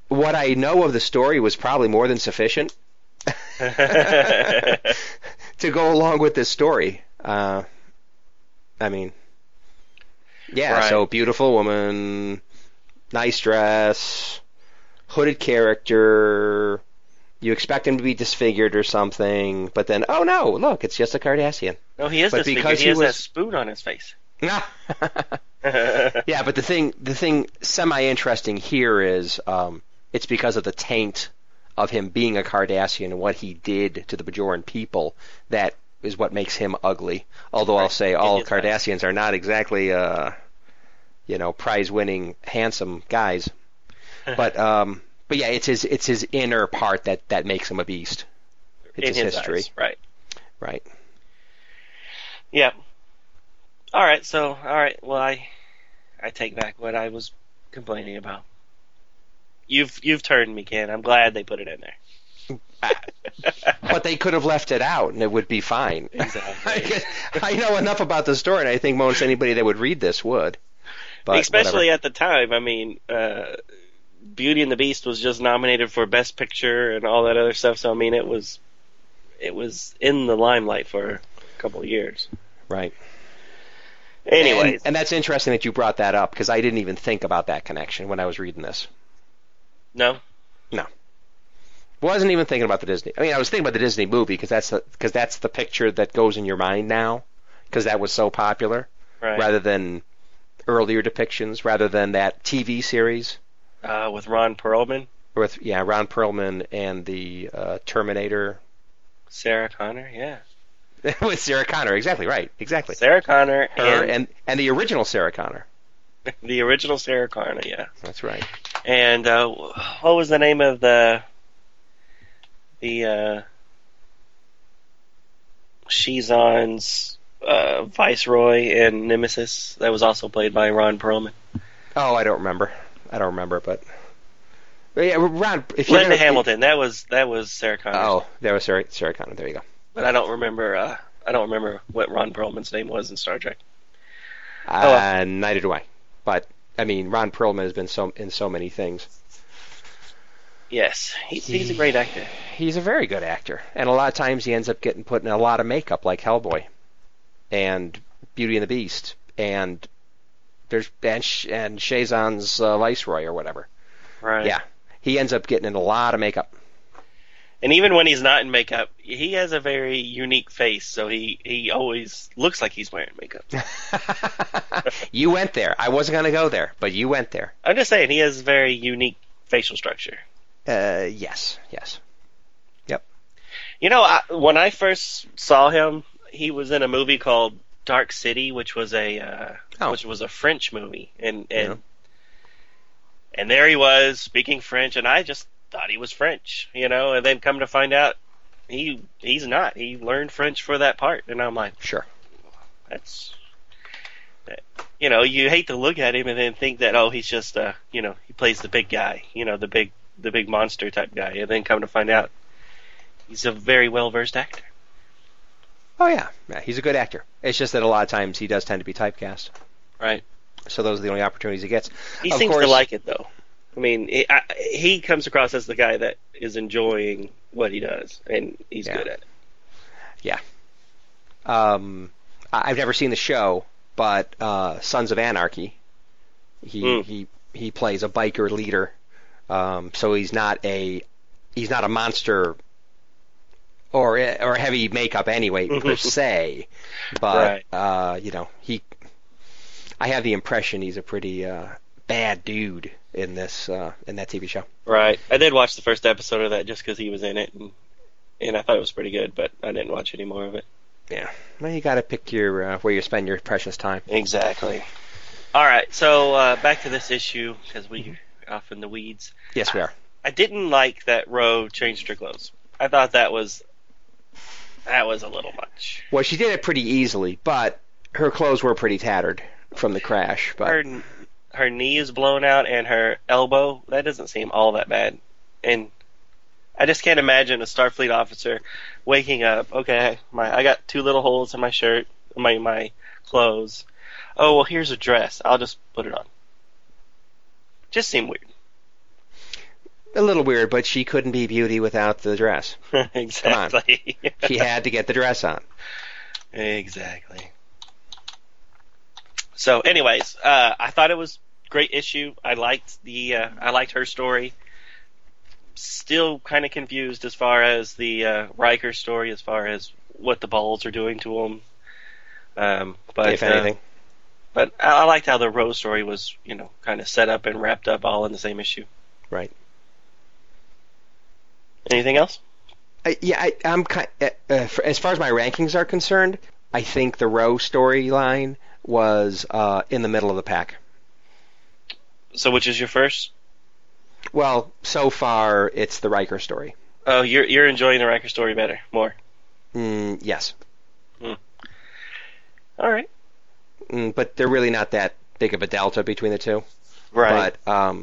what I know of the story was probably more than sufficient to go along with this story. I mean. Yeah, right. So beautiful woman, nice dress, hooded character, you expect him to be disfigured or something, but then, oh no, look, it's just a Cardassian. No, he is disfigured, because he has that spoon on his face. Yeah, but the thing semi-interesting here is it's because of the taint of him being a Cardassian and what he did to the Bajoran people that is what makes him ugly. Although I'll say all Cardassians are not exactly, prize-winning handsome guys. But yeah, it's his inner part that makes him a beast. It's his history, eyes. Right. Yeah. All right. Well, I take back what I was complaining about. You've turned me, Ken. I'm glad they put it in there. But they could have left it out and it would be fine. Exactly. I know enough about the story, and I think most anybody that would read this would. But especially whatever. At the time, I mean, Beauty and the Beast was just nominated for Best Picture and all that other stuff. So I mean, it was in the limelight for a couple of years. Right. Anyways, and that's interesting that you brought that up because I didn't even think about that connection when I was reading this. No. Wasn't even thinking about the Disney. I mean, I was thinking about the Disney movie because that's the picture that goes in your mind now because that was so popular, right. Rather than earlier depictions, rather than that TV series with Ron Perlman. Ron Perlman and the Terminator. Sarah Connor, yeah. With Sarah Connor, exactly right, exactly. Sarah Connor and the original Sarah Connor. The original Sarah Connor, yeah. That's right. And what was the name of the Shizan's Viceroy in Nemesis that was also played by Ron Perlman? Oh, I don't remember, but yeah, Ron. Linda Hamilton. That was Sarah Connor. Oh, that was Sarah Connor. There you go. But I don't remember what Ron Perlman's name was in Star Trek. Neither do I. But I mean, Ron Perlman has been in so many things. Yes, he's a great actor. He's a very good actor, and a lot of times he ends up getting put in a lot of makeup, like Hellboy, and Beauty and the Beast, and and Shazan's Viceroy or whatever. Right. Yeah, he ends up getting in a lot of makeup. And even when he's not in makeup, he has a very unique face, so he always looks like he's wearing makeup. You went there. I wasn't going to go there, but you went there. I'm just saying, he has a very unique facial structure. Yes. Yep. You know, when I first saw him, he was in a movie called Dark City, which was a French movie. And there he was, speaking French, and I just thought he was French, and then come to find out he's not. He learned French for that part, and I'm like, sure, you hate to look at him and then think that he's just he plays the big guy, the big monster type guy, and then come to find out he's a very well versed actor. Oh yeah, he's a good actor. It's just that a lot of times he does tend to be typecast, right? So those are the only opportunities he gets. He seems to like it though. I mean, he comes across as the guy that is enjoying what he does, and he's good at it. Yeah. I've never seen the show, but Sons of Anarchy, he plays a biker leader, so he's not a monster or heavy makeup anyway per se, but right. I have the impression he's a pretty bad dude in this in that TV show. Right. I did watch the first episode of that just because he was in it, and I thought it was pretty good, but I didn't watch any more of it. Yeah. Well, you got to pick your where you spend your precious time. Exactly. All right. So back to this issue because we're off in the weeds. Yes, we are. I didn't like that Ro changed her clothes. I thought that was a little much. Well, she did it pretty easily, but her clothes were pretty tattered from the crash. But her knee is blown out and her elbow, that doesn't seem all that bad. And I just can't imagine a Starfleet officer waking up, okay, I got two little holes in my shirt, my clothes. Oh, well, here's a dress. I'll just put it on. Just seemed weird. A little weird, but she couldn't be Beauty without the dress. Exactly. Come on. She had to get the dress on. Exactly. So, anyways, I thought it was a great issue. I liked her story. Still kind of confused as far as the Riker story, as far as what the balls are doing to him. But if anything, but I liked how the Rose story was, kind of set up and wrapped up all in the same issue. Right. Anything else? As far as my rankings are concerned, I think the Ro storyline was in the middle of the pack. So which is your first? Well, so far it's the Riker story. Oh, you're enjoying the Riker story better, more? Yes. All right. But they're really not that big of a delta between the two. Right. But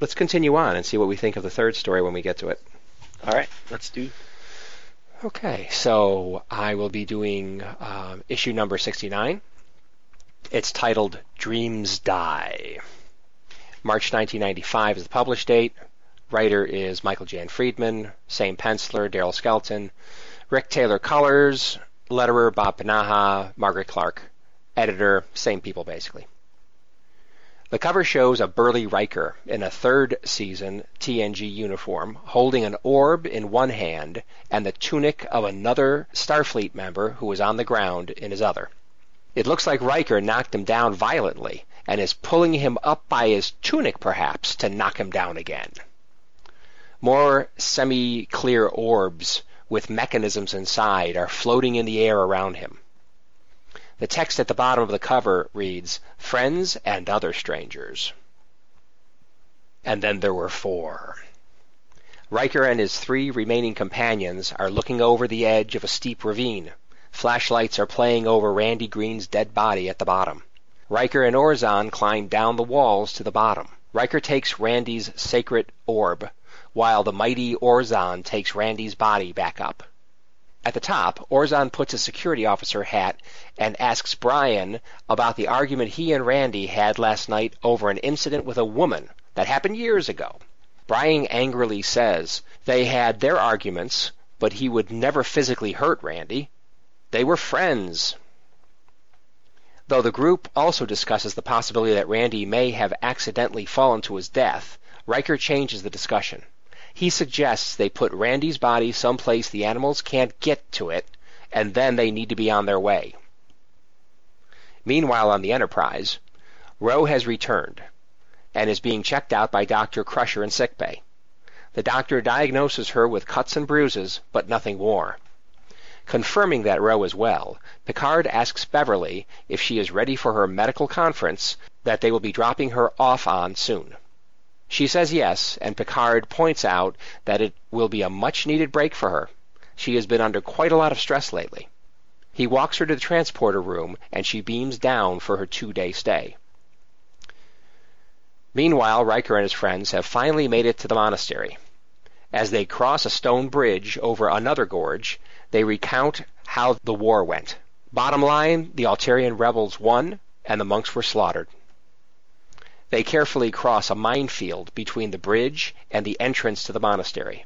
let's continue on and see what we think of the third story when we get to it. All right, let's do. Okay, so I will be doing issue number 69, It's titled Dreams Die. March 1995 is the publish date. Writer is Michael Jan Friedman, same penciler, Daryl Skelton. Rick Taylor colors, letterer Bob Pinaha, Margaret Clark, editor, same people basically. The cover shows a burly Riker in a third season TNG uniform holding an orb in one hand and the tunic of another Starfleet member who is on the ground in his other. It looks like Riker knocked him down violently and is pulling him up by his tunic perhaps to knock him down again. More semi-clear orbs with mechanisms inside are floating in the air around him. The text at the bottom of the cover reads, Friends and Other Strangers. And then there were four. Riker and his three remaining companions are looking over the edge of a steep ravine. Flashlights are playing over Randy Green's dead body at the bottom. Riker and Orzon climb down the walls to the bottom. Riker takes Randy's sacred orb, while the mighty Orzon takes Randy's body back up. At the top, Orzon puts his security officer hat and asks Brian about the argument he and Randy had last night over an incident with a woman that happened years ago. Brian angrily says they had their arguments, but he would never physically hurt Randy. They were friends. Though the group also discusses the possibility that Randy may have accidentally fallen to his death, Riker changes the discussion. He suggests they put Randy's body someplace the animals can't get to it, and then they need to be on their way. Meanwhile, on the Enterprise, Ro has returned and is being checked out by Dr. Crusher in sickbay. The doctor diagnoses her with cuts and bruises, but nothing more. Confirming that Ro is well, Picard asks Beverly if she is ready for her medical conference that they will be dropping her off on soon. She says yes, and Picard points out that it will be a much-needed break for her. She has been under quite a lot of stress lately. He walks her to the transporter room, and she beams down for her two-day stay. Meanwhile, Riker and his friends have finally made it to the monastery. As they cross a stone bridge over another gorge, they recount how the war went. Bottom line, the Altarian rebels won, and the monks were slaughtered. They carefully cross a minefield between the bridge and the entrance to the monastery.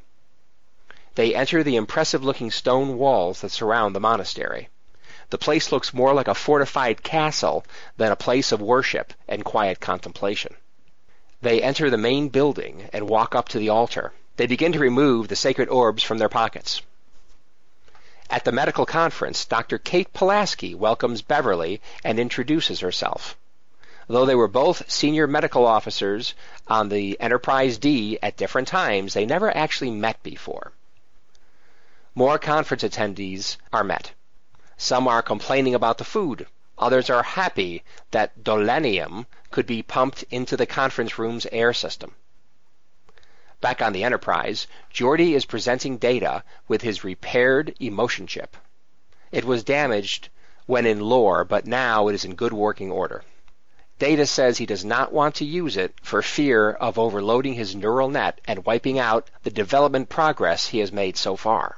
They enter the impressive-looking stone walls that surround the monastery. The place looks more like a fortified castle than a place of worship and quiet contemplation. They enter the main building and walk up to the altar. They begin to remove the sacred orbs from their pockets. At the medical conference, Dr. Kate Pulaski welcomes Beverly and introduces herself. Though they were both senior medical officers on the Enterprise D at different times, they never actually met before. More conference attendees are met. Some are complaining about the food. Others are happy that Dolanium could be pumped into the conference room's air system. Back on the Enterprise, Geordi is presenting Data with his repaired emotion chip. It was damaged when in lore, but now it is in good working order. Data says he does not want to use it for fear of overloading his neural net and wiping out the development progress he has made so far.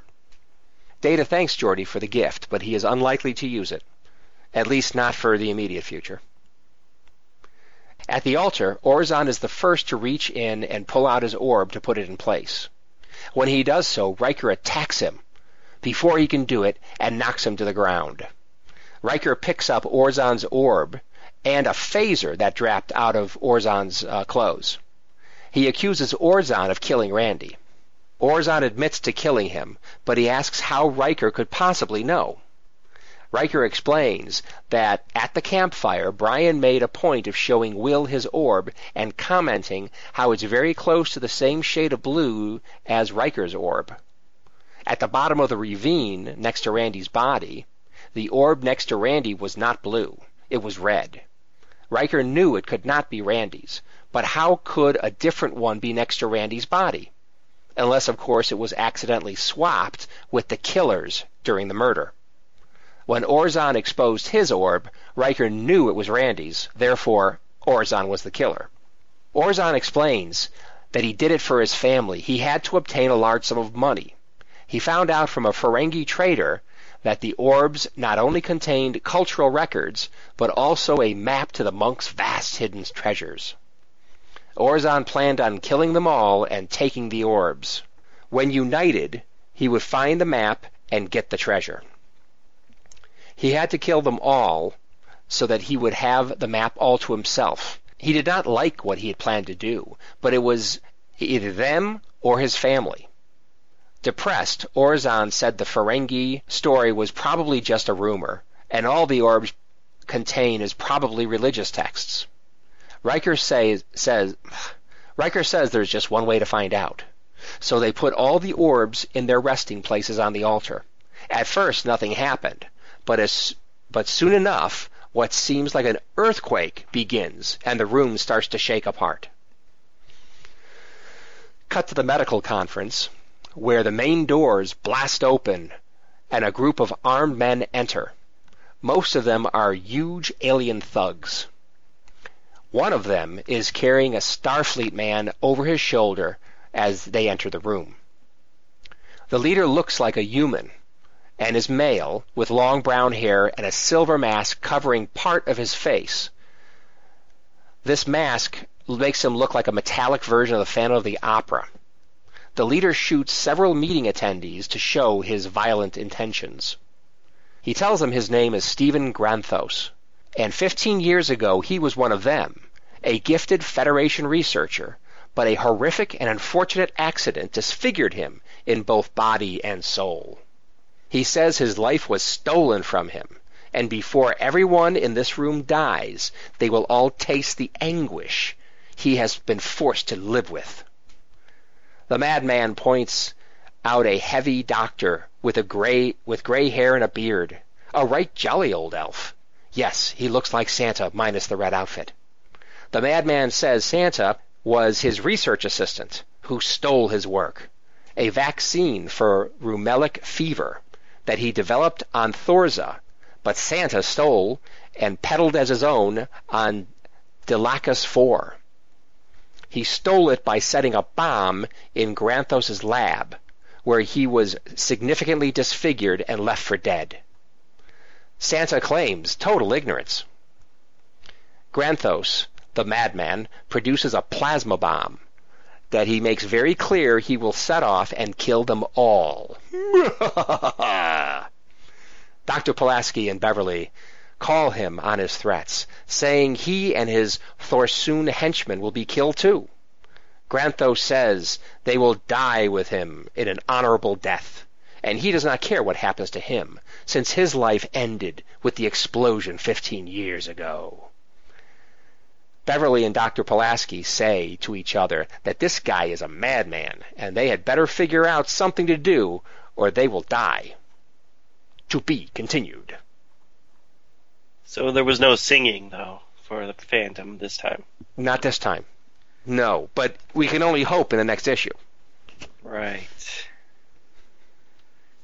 Data thanks Geordi for the gift, but he is unlikely to use it, at least not for the immediate future. At the altar, Orzon is the first to reach in and pull out his orb to put it in place. When he does so, Riker attacks him before he can do it and knocks him to the ground. Riker picks up Orzon's orb and a phaser that dropped out of Orzon's clothes. He accuses Orzon of killing Randy. Orzon admits to killing him, but he asks how Riker could possibly know. Riker explains that at the campfire, Brian made a point of showing Will his orb and commenting how it's very close to the same shade of blue as Riker's orb. At the bottom of the ravine, next to Randy's body, the orb next to Randy was not blue. It was red. Riker knew it could not be Randy's, but how could a different one be next to Randy's body? Unless, of course, it was accidentally swapped with the killer's during the murder. When Orzon exposed his orb, Riker knew it was Randy's, therefore Orzon was the killer. Orzon explains that he did it for his family. He had to obtain a large sum of money. He found out from a Ferengi trader that the orbs not only contained cultural records, but also a map to the monks' vast hidden treasures. Orzon planned on killing them all and taking the orbs. When united, he would find the map and get the treasure. He had to kill them all so that he would have the map all to himself. He did not like what he had planned to do, but it was either them or his family. Depressed, Orzon said the Ferengi story was probably just a rumor, and all the orbs contain is probably religious texts. Riker says there's just one way to find out. So they put all the orbs in their resting places on the altar. At first, nothing happened, but soon enough, what seems like an earthquake begins, and the room starts to shake apart. Cut to the medical conference, where the main doors blast open, and a group of armed men enter. Most of them are huge alien thugs. One of them is carrying a Starfleet man over his shoulder as they enter the room. The leader looks like a human and is male, with long brown hair and a silver mask covering part of his face. This mask makes him look like a metallic version of the Phantom of the Opera. The leader shoots several meeting attendees to show his violent intentions. He tells them his name is Stephen Granthos, and 15 years ago he was one of them, a gifted Federation researcher, but a horrific and unfortunate accident disfigured him in both body and soul. He says his life was stolen from him, and before everyone in this room dies, they will all taste the anguish he has been forced to live with. The madman points out a heavy doctor with gray hair and a beard, a right jolly old elf. Yes, he looks like Santa minus the red outfit. The madman says Santa was his research assistant who stole his work, a vaccine for rumelic fever that he developed on Thorza, but Santa stole and peddled as his own on Dilacus IV. He stole it by setting a bomb in Granthos' lab, where he was significantly disfigured and left for dead. Santa claims total ignorance. Granthos, the madman, produces a plasma bomb that he makes very clear he will set off and kill them all. Dr. Pulaski and Beverly call him on his threats, saying he and his Thorsoon henchmen will be killed too. Granthos says they will die with him in an honorable death, and he does not care what happens to him, since his life ended with the explosion 15 years ago. Beverly and Dr. Pulaski say to each other that this guy is a madman, and they had better figure out something to do, or they will die. To be continued. So there was no singing, though, for the Phantom this time? Not this time. No, but we can only hope in the next issue. Right.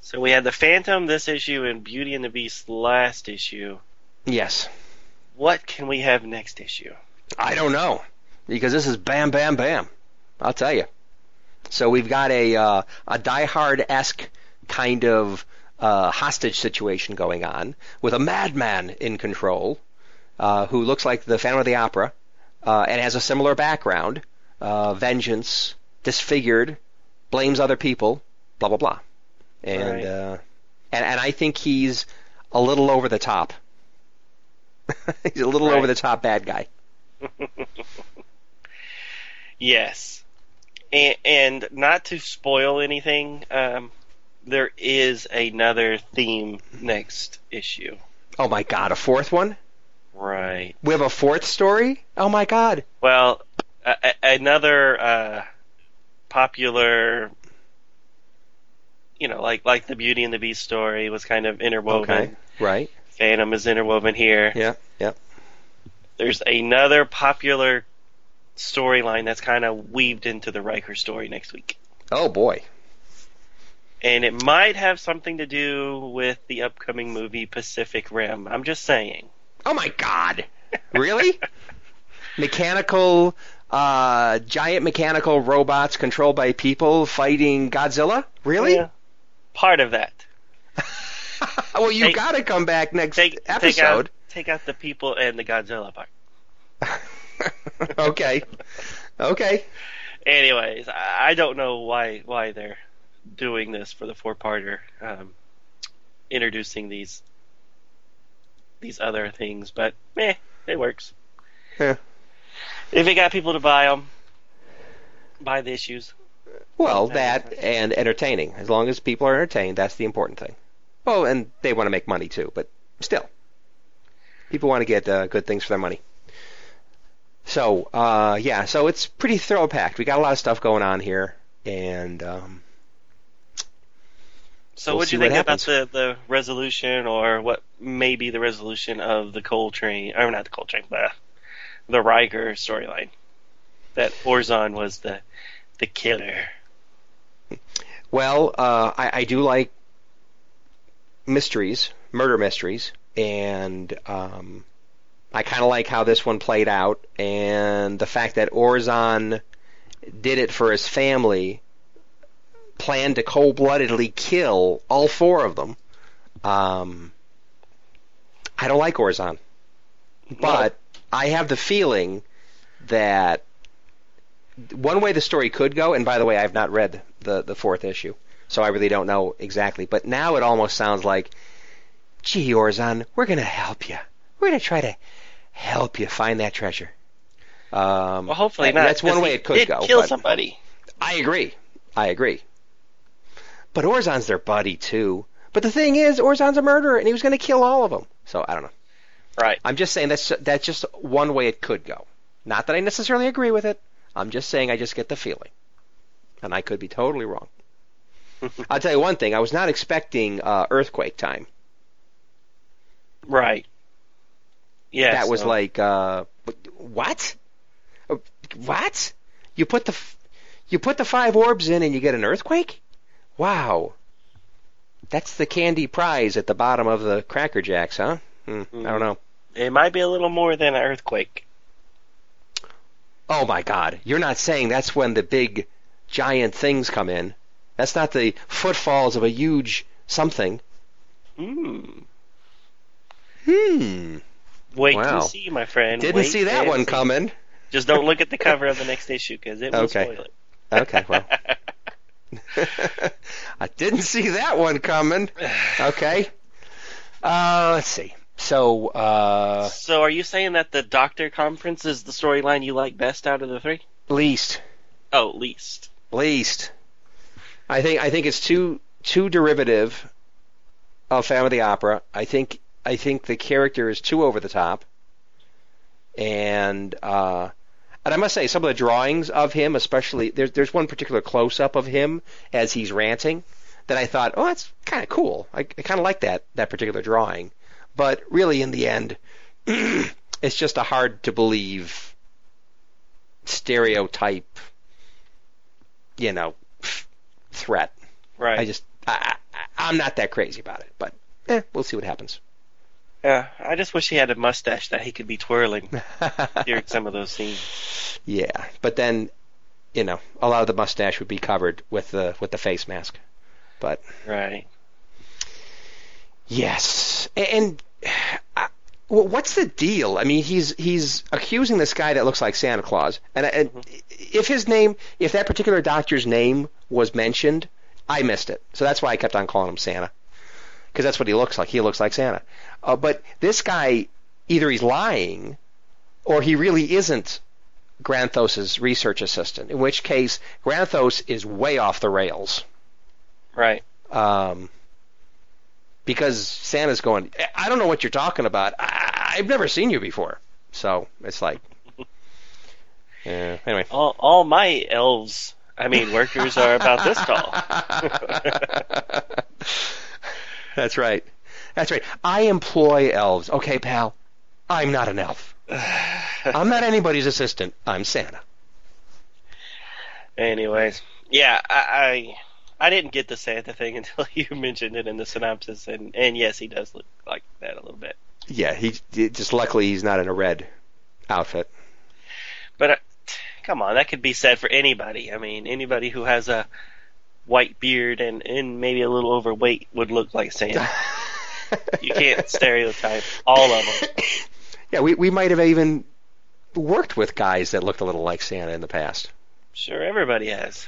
So we had the Phantom this issue and Beauty and the Beast last issue. Yes. What can we have next issue? I don't know, because this is bam, bam, bam. I'll tell you. So we've got a Die Hard-esque kind of hostage situation going on with a madman in control who looks like the Phantom of the Opera and has a similar background, vengeance, disfigured, blames other people, blah, blah, blah. And right. and I think he's a little over the top. He's a little right. over the top bad guy. Yes, and not to spoil anything, there is another theme next issue. Oh my god, a fourth one? Right. We have a fourth story? Oh my god. Well, another popular, like the Beauty and the Beast story was kind of interwoven. Okay, right. Phantom is interwoven here. Yeah, yeah. There's another popular storyline that's kind of weaved into the Riker story next week. Oh, boy. And it might have something to do with the upcoming movie Pacific Rim. I'm just saying. Oh, my God. Really? Giant mechanical robots controlled by people fighting Godzilla? Really? Yeah. Part of that. Well, you got to come back next episode. Take out the people and the Godzilla part. Okay. Okay. Anyways, I don't know why they're doing this for the four-parter, introducing these other things, but it works. Yeah. If it got people to buy them, buy the issues. Well, that and entertaining. As long as people are entertained, that's the important thing. Oh, and they want to make money too, but still. People want to get good things for their money. So, so it's pretty thrill-packed. We got a lot of stuff going on here, and so we'll what do you think about the resolution, or what may be the resolution of the Coltrane, or not the Coltrane, but the Riker storyline, that Orzon was the killer? Well, I do like mysteries, murder mysteries, and I kind of like how this one played out, and the fact that Orzon did it for his family, planned to cold-bloodedly kill all four of them. I don't like Orzon. But no. I have the feeling that one way the story could go, and by the way, I've not read the fourth issue, so I really don't know exactly, but now it almost sounds like, gee, Orzon, we're going to help you. We're going to try to help you find that treasure. Well, hopefully not. That's one way it could go. Kill somebody. I agree. But Orzon's their buddy, too. But the thing is, Orzon's a murderer, and he was going to kill all of them. So, I don't know. Right. I'm just saying that's just one way it could go. Not that I necessarily agree with it. I'm just saying I just get the feeling. And I could be totally wrong. I'll tell you one thing. I was not expecting earthquake time. Right. Yeah, that was like, what? What? You put the five orbs in and you get an earthquake? Wow. That's the candy prize at the bottom of the Cracker Jacks, huh? I don't know. It might be a little more than an earthquake. Oh, my God. You're not saying that's when the big, giant things come in. That's not the footfalls of a huge something. Wait to see, my friend. Didn't see that one coming. Just don't look at the cover of the next issue, because it will spoil it. Okay, well. I didn't see that one coming. Okay. Let's see. So, so are you saying that the Doctor Conference is the storyline you like best out of the three? Least. Oh, least. Least. I think it's too derivative of Phantom of the Opera. I think the character is too over the top, and I must say some of the drawings of him, especially there's one particular close up of him as he's ranting that I thought, oh, that's kind of cool. I kind of like that particular drawing, but really in the end, it's just a hard to believe stereotype, threat. Right. I'm not that crazy about it, but we'll see what happens. Yeah, I just wish he had a mustache that he could be twirling during some of those scenes. Yeah, but then, a lot of the mustache would be covered with the face mask. But right. Yes, and what's the deal? I mean, he's accusing this guy that looks like Santa Claus, and if that particular doctor's name was mentioned, I missed it. So that's why I kept on calling him Santa. Because that's what he looks like. He looks like Santa. But this guy, either he's lying, or he really isn't Granthos' research assistant, in which case Granthos is way off the rails. Right. Because Santa's going, I don't know what you're talking about. I've never seen you before. So it's like... anyway. All my elves, workers are about this tall. That's right. I employ elves. Okay, pal. I'm not an elf. I'm not anybody's assistant. I'm Santa. Anyways, yeah, I didn't get the Santa thing until you mentioned it in the synopsis, and yes, he does look like that a little bit. Yeah, he just luckily he's not in a red outfit. But come on, that could be said for anybody. Anybody who has a white beard and maybe a little overweight would look like Santa. You can't stereotype all of them. Yeah, we might have even worked with guys that looked a little like Santa in the past. Sure, everybody has.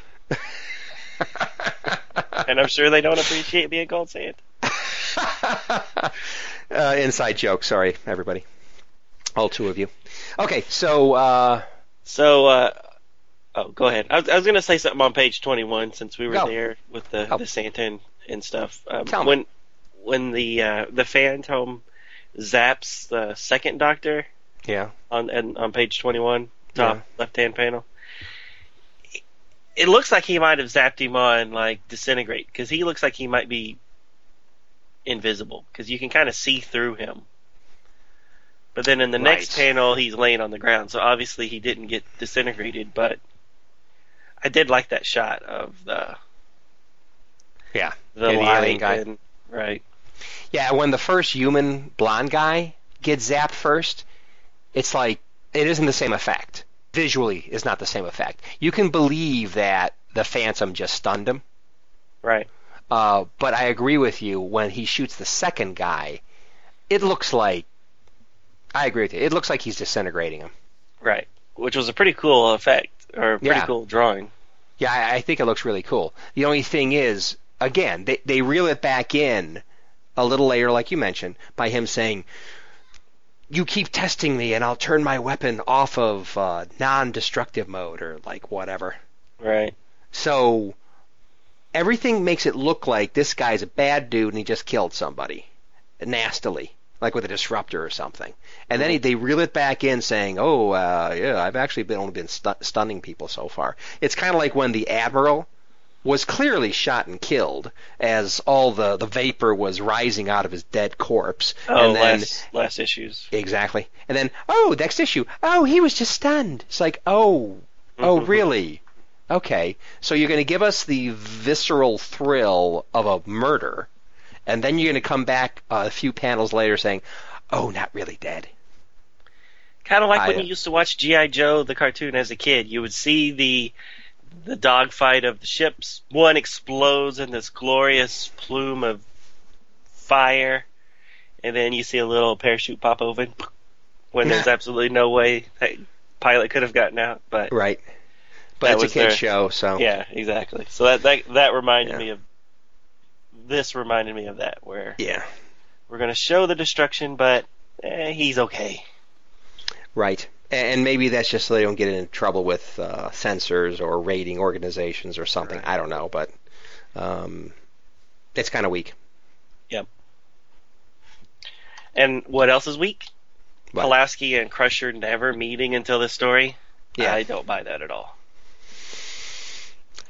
And I'm sure they don't appreciate being called Santa. Inside joke, sorry, everybody. All two of you. Okay, so... oh, go ahead. I was going to say something on page 21 since we were there with the Santa and stuff. Tell me. When the Phantom zaps the second Doctor on page 21, top left-hand panel, it looks like he might have zapped him on, like, disintegrate, because he looks like he might be invisible, because you can kind of see through him. But then in the next panel, he's laying on the ground, so obviously he didn't get disintegrated, but I did like that shot of the alien guy. Right. Yeah, when the first human blonde guy gets zapped first, it's like, it isn't the same effect. Visually, it's not the same effect. You can believe that the Phantom just stunned him. Right. But I agree with you, when he shoots the second guy, it looks like, I agree with you, it looks like he's disintegrating him. Right. Which was a pretty cool effect, or a pretty cool drawing. Yeah, I think it looks really cool. The only thing is, again, they reel it back in a little later, like you mentioned, by him saying, you keep testing me and I'll turn my weapon off of non-destructive mode or like whatever. Right. So everything makes it look like this guy's a bad dude and he just killed somebody nastily, like with a disruptor or something. And then they reel it back in saying, I've actually only been stunning people so far. It's kind of like when the Admiral was clearly shot and killed as all the vapor was rising out of his dead corpse. And then, last issues. Exactly. And then, next issue. Oh, he was just stunned. It's like, really? Okay. So you're going to give us the visceral thrill of a murder, and then you're going to come back a few panels later saying, not really dead. Kind of like when you used to watch G.I. Joe, the cartoon, as a kid. You would see the dogfight of the ships. One explodes in this glorious plume of fire, and then you see a little parachute pop open when there's absolutely no way that pilot could have gotten out. But right, but it's a kid's show, so yeah, exactly. So that reminded me of this. Reminded me of that where we're going to show the destruction, but he's okay. Right. And maybe that's just so they don't get into trouble with censors or rating organizations or something. Right. I don't know, but it's kind of weak. Yep. And what else is weak? What? Pulaski and Crusher never meeting until this story. Yeah. I don't buy that at all.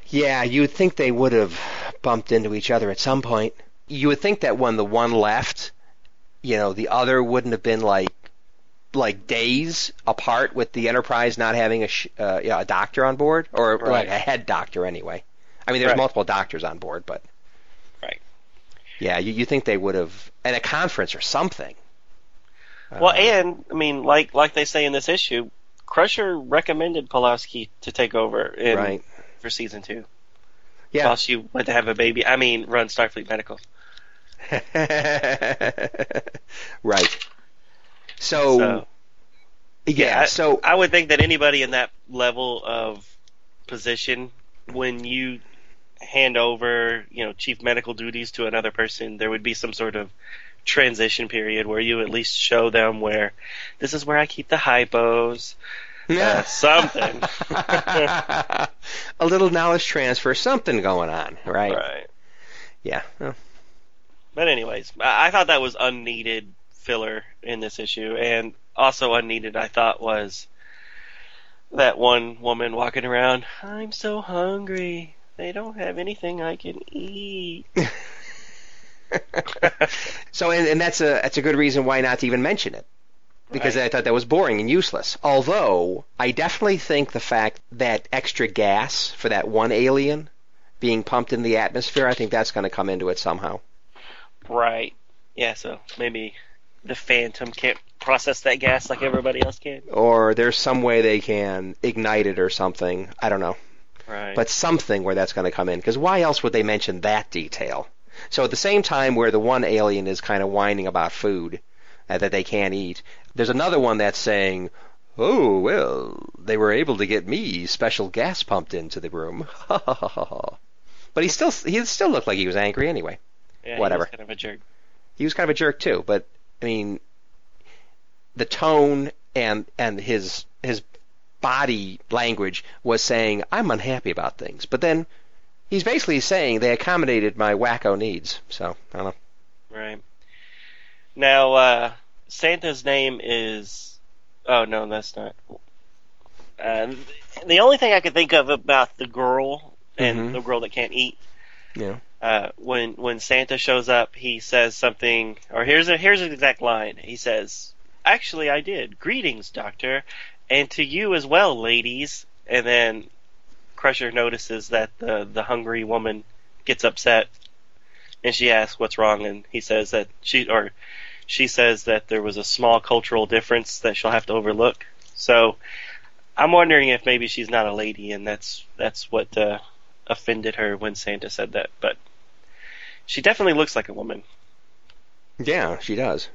Yeah, you would think they would have bumped into each other at some point. You would think that when the one left, the other wouldn't have been like days apart with the Enterprise not having a doctor on board, or like a head doctor anyway. I mean, there's multiple doctors on board, but... Right. Yeah, you think they would have... At a conference or something. Well, and, I mean, like they say in this issue, Crusher recommended Pulaski to take over for Season 2. Yeah. While she went to have a baby. I mean, run Starfleet Medical. Right. So I would think that anybody in that level of position, when you hand over, chief medical duties to another person, there would be some sort of transition period where you at least show them where this is where I keep the hypos, something. A little knowledge transfer, something going on, right? Right. Yeah. Oh. But anyways, I thought that was unneeded filler in this issue, and also unneeded I thought was that one woman walking around, I'm so hungry, they don't have anything I can eat. So and that's a good reason why not to even mention it, because I thought that was boring and useless, although I definitely think the fact that extra gas for that one alien being pumped in the atmosphere, I think that's going to come into it somehow. Right. Yeah, so maybe the Phantom can't process that gas like everybody else can. Or there's some way they can ignite it or something. I don't know. Right. But something where that's going to come in. Because why else would they mention that detail? So at the same time where the one alien is kind of whining about food that they can't eat, there's another one that's saying, "Oh, well, they were able to get me special gas pumped into the room." But he still looked like he was angry anyway. Yeah, whatever. He was kind of a jerk. He was kind of a jerk too, but I mean, the tone and his body language was saying, "I'm unhappy about things," but then he's basically saying they accommodated my wacko needs. So I don't know. Right. Now, Santa's name is... Oh, no, that's not... the only thing I could think of about the girl and the girl that can't eat, yeah. When Santa shows up, he says something... Or here's an exact line. He says, "Actually, I did. Greetings, Doctor. And to you as well, ladies." And then Crusher notices that the hungry woman gets upset, and she asks what's wrong, and he says that she says that there was a small cultural difference that she'll have to overlook. So I'm wondering if maybe she's not a lady, and that's what offended her when Santa said that. But she definitely looks like a woman. Yeah, she does.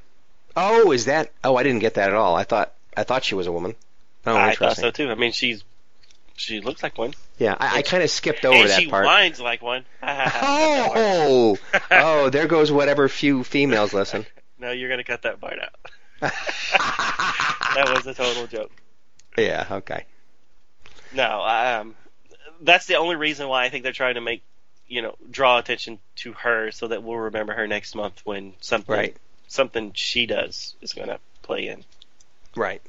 Oh, is that? Oh, I didn't get that at all. I thought she was a woman. Oh, I thought so too. I mean, she looks like one. Yeah, I kind of skipped over that part. And she whines like one. Oh, there goes whatever few females listen. No, you're going to cut that part out. That was a total joke. Yeah, okay. No, that's the only reason why I think they're trying to make, draw attention to her so that we'll remember her next month when something she does is going to play in. Right.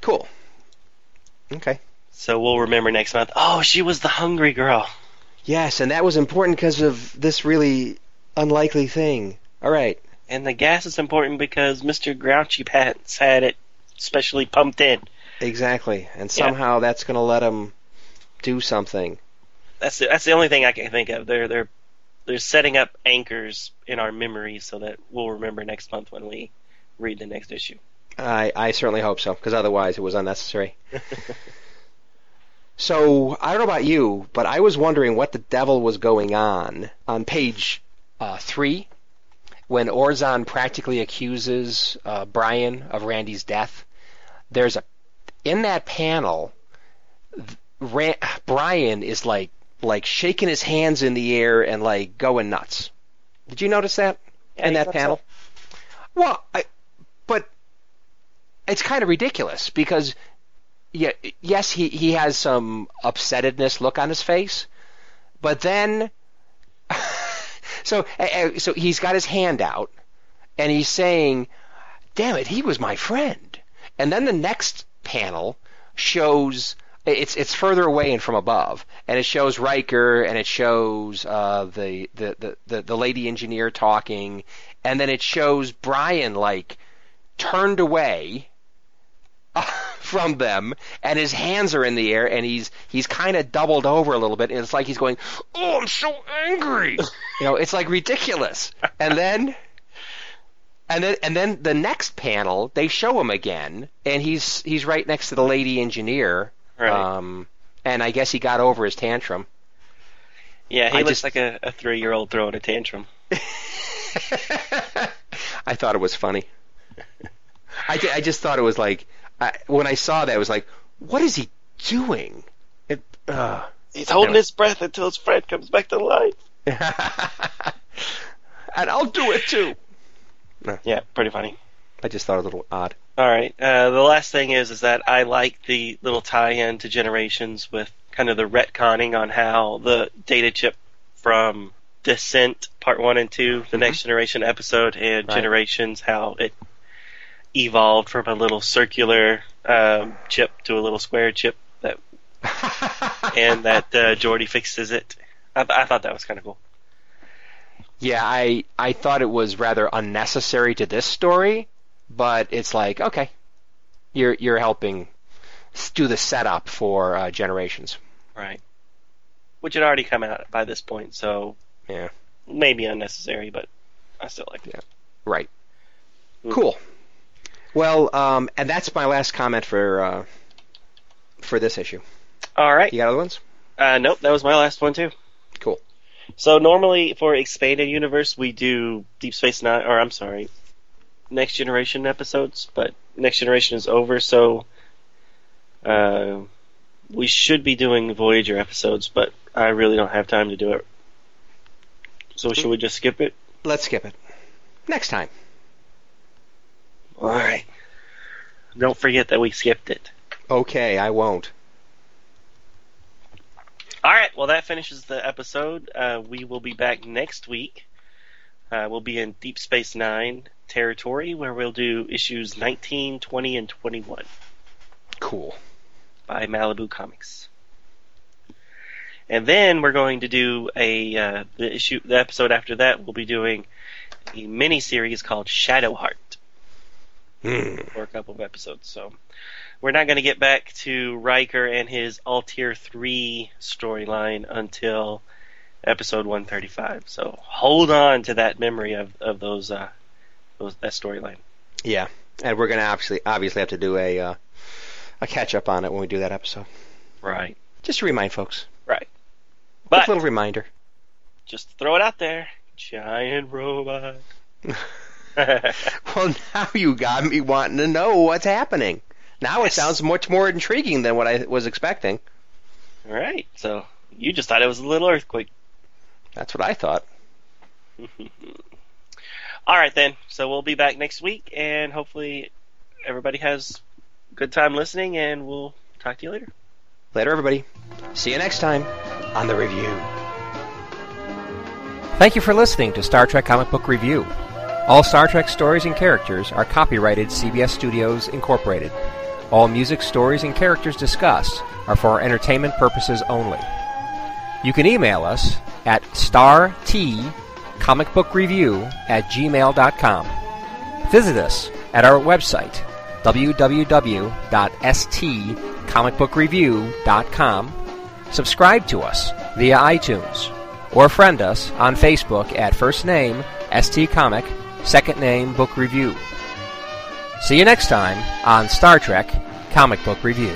Cool. Okay. So we'll remember next month. Oh, she was the hungry girl. Yes, and that was important because of this really unlikely thing. All right. And the gas is important because Mr. Grouchy Pants had it specially pumped in. Exactly. And somehow that's going to let him do something. That's the only thing I can think of. They're setting up anchors in our memory so that we'll remember next month when we read the next issue. I certainly hope so, because otherwise it was unnecessary. So, I don't know about you, but I was wondering what the devil was going on page 3, when Orzon practically accuses Brian of Randy's death. There's in that panel, Brian is like shaking his hands in the air and like going nuts. Did you notice that in that panel? So. Well, but it's kind of ridiculous because... Yeah, yes, he has some upsettedness look on his face, but then, so he's got his hand out, and he's saying, "Damn it, he was my friend." And then the next panel shows it's further away and from above, and it shows Riker, and it shows the lady engineer talking, and then it shows Brian like turned away from them, and his hands are in the air, and he's kind of doubled over a little bit, and it's like he's going, "Oh, I'm so angry." It's like ridiculous. And then the next panel they show him again, and he's right next to the lady engineer. Right. And I guess he got over his tantrum. Yeah, he looks like a 3-year-old throwing a tantrum. I thought it was funny. I just thought it was like, when I saw that, it was like, what is he doing? He's holding his breath until his friend comes back to life. And I'll do it too. Yeah, pretty funny. I just thought it was a little odd. All right. The last thing is that I like the little tie-in to Generations with kind of the retconning on how the data chip from Descent Part 1 and 2, the Next Generation episode, and Generations, how it evolved from a little circular chip to a little square chip, that, and that Geordi fixes it. I thought that was kind of cool. Yeah, I thought it was rather unnecessary to this story, but it's like, okay, you're helping do the setup for Generations, right? Which had already come out by this point, so yeah, maybe unnecessary, but I still liked it. Yeah. Right. Ooh. Cool. Well, and that's my last comment for this issue. All right. You got other ones? Nope, that was my last one, too. Cool. So normally for Expanded Universe, we do Deep Space Nine, or I'm sorry, Next Generation episodes, but Next Generation is over, so we should be doing Voyager episodes, but I really don't have time to do it. So should we just skip it? Let's skip it. Next time. All right. Don't forget that we skipped it. Okay, I won't. All right, well, that finishes the episode. We will be back next week. We'll be in Deep Space Nine territory, where we'll do issues 19, 20, and 21. Cool. By Malibu Comics. And then we're going to do the episode after that. We'll be doing a mini series called Shadow Heart for a couple of episodes. So we're not going to get back to Riker and his Altair III storyline until episode 135. So hold on to that memory of that storyline. Yeah, and we're going to obviously have to do a catch up on it when we do that episode. Right. Just to remind folks. Right. But just a little reminder. Just to throw it out there. Giant robot. Well, now you got me wanting to know what's happening. Now It sounds much more intriguing than what I was expecting. All right. So you just thought it was a little earthquake. That's what I thought. All right, then. So we'll be back next week, and hopefully everybody has a good time listening, and we'll talk to you later. Later, everybody. See you next time on The Review. Thank you for listening to Star Trek Comic Book Review. All Star Trek stories and characters are copyrighted CBS Studios, Incorporated. All music, stories, and characters discussed are for entertainment purposes only. You can email us at startcomicbookreview@gmail.com. Visit us at our website, www.stcomicbookreview.com. Subscribe to us via iTunes, or friend us on Facebook at first name ST Comic, second name Book Review. See you next time on Star Trek Comic Book Review.